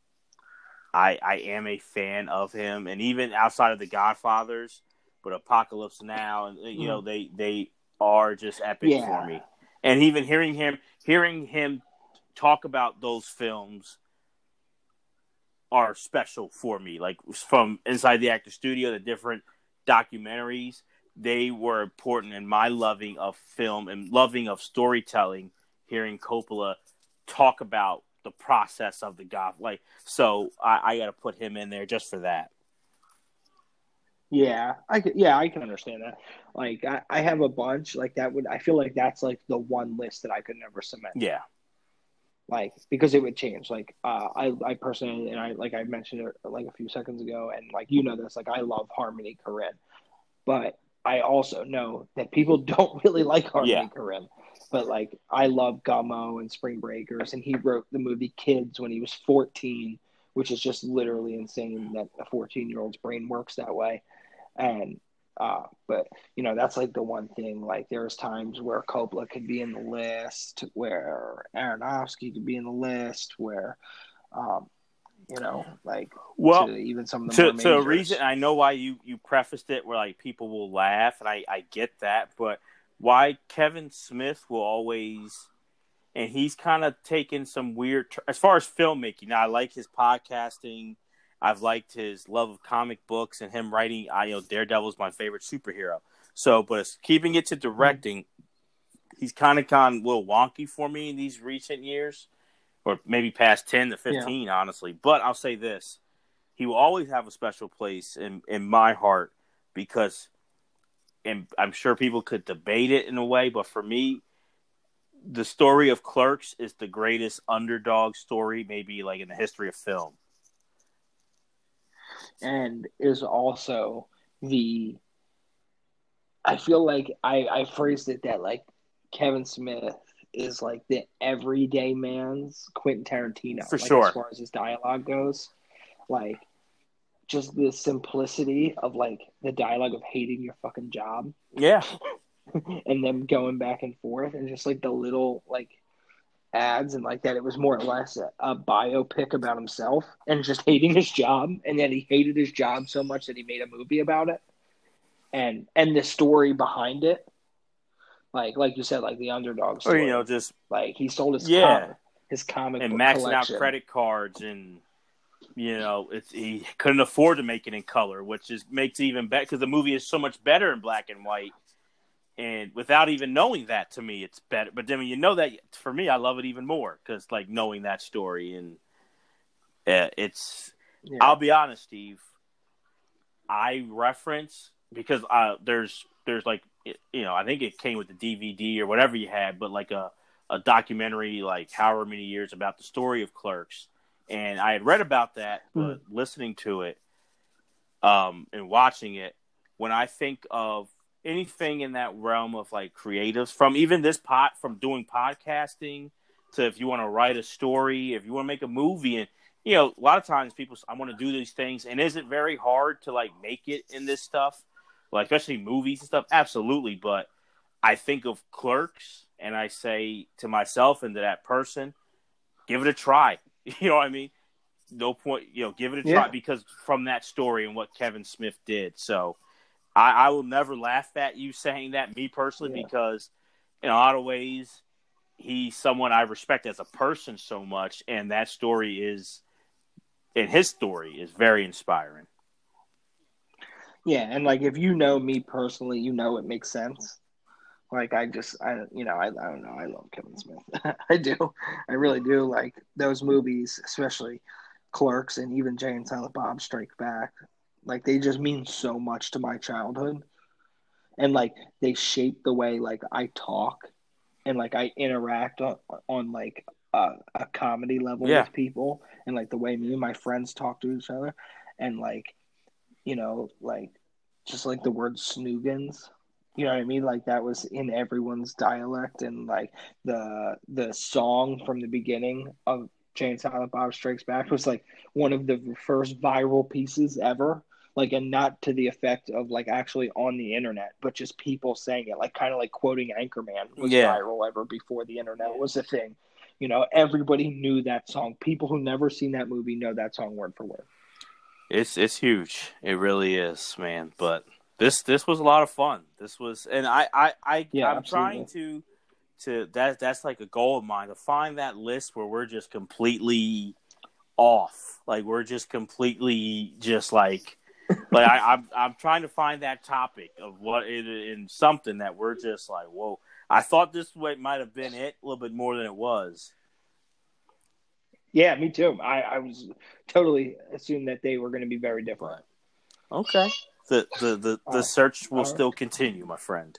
I am a fan of him. And even outside of The Godfathers, but Apocalypse Now, and you know they are just epic for me. And even hearing him talk about those films are special for me. Like, from Inside the Actor's Studio, the different documentaries, they were important in my loving of film and loving of storytelling, hearing Coppola talk about the process of the Godfather. Like, so I got to put him in there just for that. Yeah, I can understand that. Like, I have a bunch like that. I feel like that's like the one list that I could never cement. Yeah, like, because it would change. Like, I personally, and I, like I mentioned it like a few seconds ago, and like you know this, like I love Harmony Korine, but I also know that people don't really like Harmony Korine. But like I love Gummo and Spring Breakers, and he wrote the movie Kids when he was 14, which is just literally insane that a 14-year-old's brain works that way. And but you know, that's like the one thing. Like, there's times where Coppola could be in the list, where Aronofsky could be in the list, where you know, like, well, to even some of the to a reason. I know why you prefaced it where like people will laugh, and I get that, but why Kevin Smith will always, and he's kind of taken some weird as far as filmmaking. Now, I like his podcasting. I've liked his love of comic books and him writing. I know Daredevil's my favorite superhero. So, but it's keeping it to directing, he's kind of gone a little wonky for me in these recent years, or maybe past 10 to 15, honestly. But I'll say this. He will always have a special place in my heart because, and I'm sure people could debate it in a way, but for me, the story of Clerks is the greatest underdog story maybe like in the history of film. And is also the, I feel like I phrased it that like Kevin Smith is like the everyday man's Quentin Tarantino. For like, sure. As far as his dialogue goes, like just the simplicity of like the dialogue of hating your fucking job. Yeah. And them going back and forth and just like the little like ads and like that. It was more or less a biopic about himself and just hating his job, and then he hated his job so much that he made a movie about it, and the story behind it, like you said, like the underdog story. Or, you know, just like he sold his comic and book maxing collection. Out credit cards, and you know, he couldn't afford to make it in color, which is makes it even better because the movie is so much better in black and white. And without even knowing that, to me, it's better. But then when you know that, for me, I love it even more because, like, knowing that story. And it's – I'll be honest, Steve. I reference – because there's like you know, I think it came with the DVD or whatever you had, but like a documentary, like however many years about the story of Clerks. And I had read about that, but listening to it and watching it, when I think of anything in that realm of like creatives, from even this pot, from doing podcasting to if you want to write a story, if you want to make a movie, and you know, a lot of times people, I want to do these things, and is it very hard to like make it in this stuff, like especially movies and stuff? Absolutely, but I think of Clerks, and I say to myself and to that person, give it a try. You know what I mean? No point, you know, give it a try, because from that story and what Kevin Smith did. So I will never laugh at you saying that, me personally, because in a lot of ways, he's someone I respect as a person so much. And that story is, and his story is very inspiring. Yeah. And like, if you know me personally, you know, it makes sense. Like, I don't know. I love Kevin Smith. I do. I really do. Like, those movies, especially Clerks and even Jay and Silent Bob Strike Back, like, they just mean so much to my childhood. And, like, they shape the way, like, I talk and, like, I interact on like, a comedy level with people. And, like, the way me and my friends talk to each other. And, like, you know, like, just, like, the word snoogans. You know what I mean? Like, that was in everyone's dialect, and like the song from the beginning of Jay and Silent Bob Strikes Back was like one of the first viral pieces ever. Like, and not to the effect of like actually on the internet, but just people saying it, like kind of like quoting Anchorman was viral ever before the internet was a thing. You know, everybody knew that song. People who never seen that movie know that song word for word. It's huge. It really is, man. But This was a lot of fun. This was, and I'm absolutely trying to that's like a goal of mine, to find that list where we're just completely off. Like, we're just completely just like I'm trying to find that topic of what in something that we're just like, whoa, I thought this might have been it, a little bit more than it was. Yeah, me too. I was totally assumed that they were going to be very different. Okay. The search will still continue, my friend.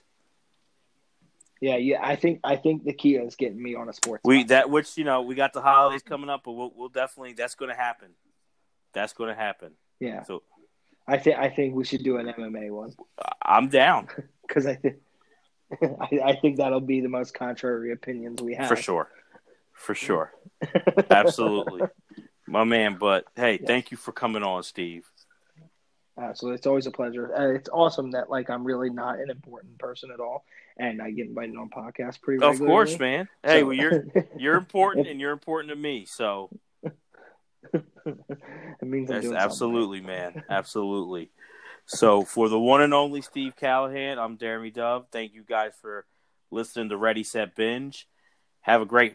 Yeah. I think the key is getting me on a sports. We got the holidays coming up, but we'll definitely, that's going to happen. Yeah. So, I think we should do an MMA one. I'm down, because I think that'll be the most contrary opinions we have. For sure, absolutely, my man. But hey, thank you for coming on, Steve. So it's always a pleasure. It's awesome that, like, I'm really not an important person at all, and I get invited on podcasts pretty regularly. Of course, man. Hey, well, you're important, and you're important to me. So it means I'm doing absolutely something. Man, absolutely. So for the one and only Steve Callahan, I'm Jeremy Dove. Thank you guys for listening to Ready Set Binge. Have a great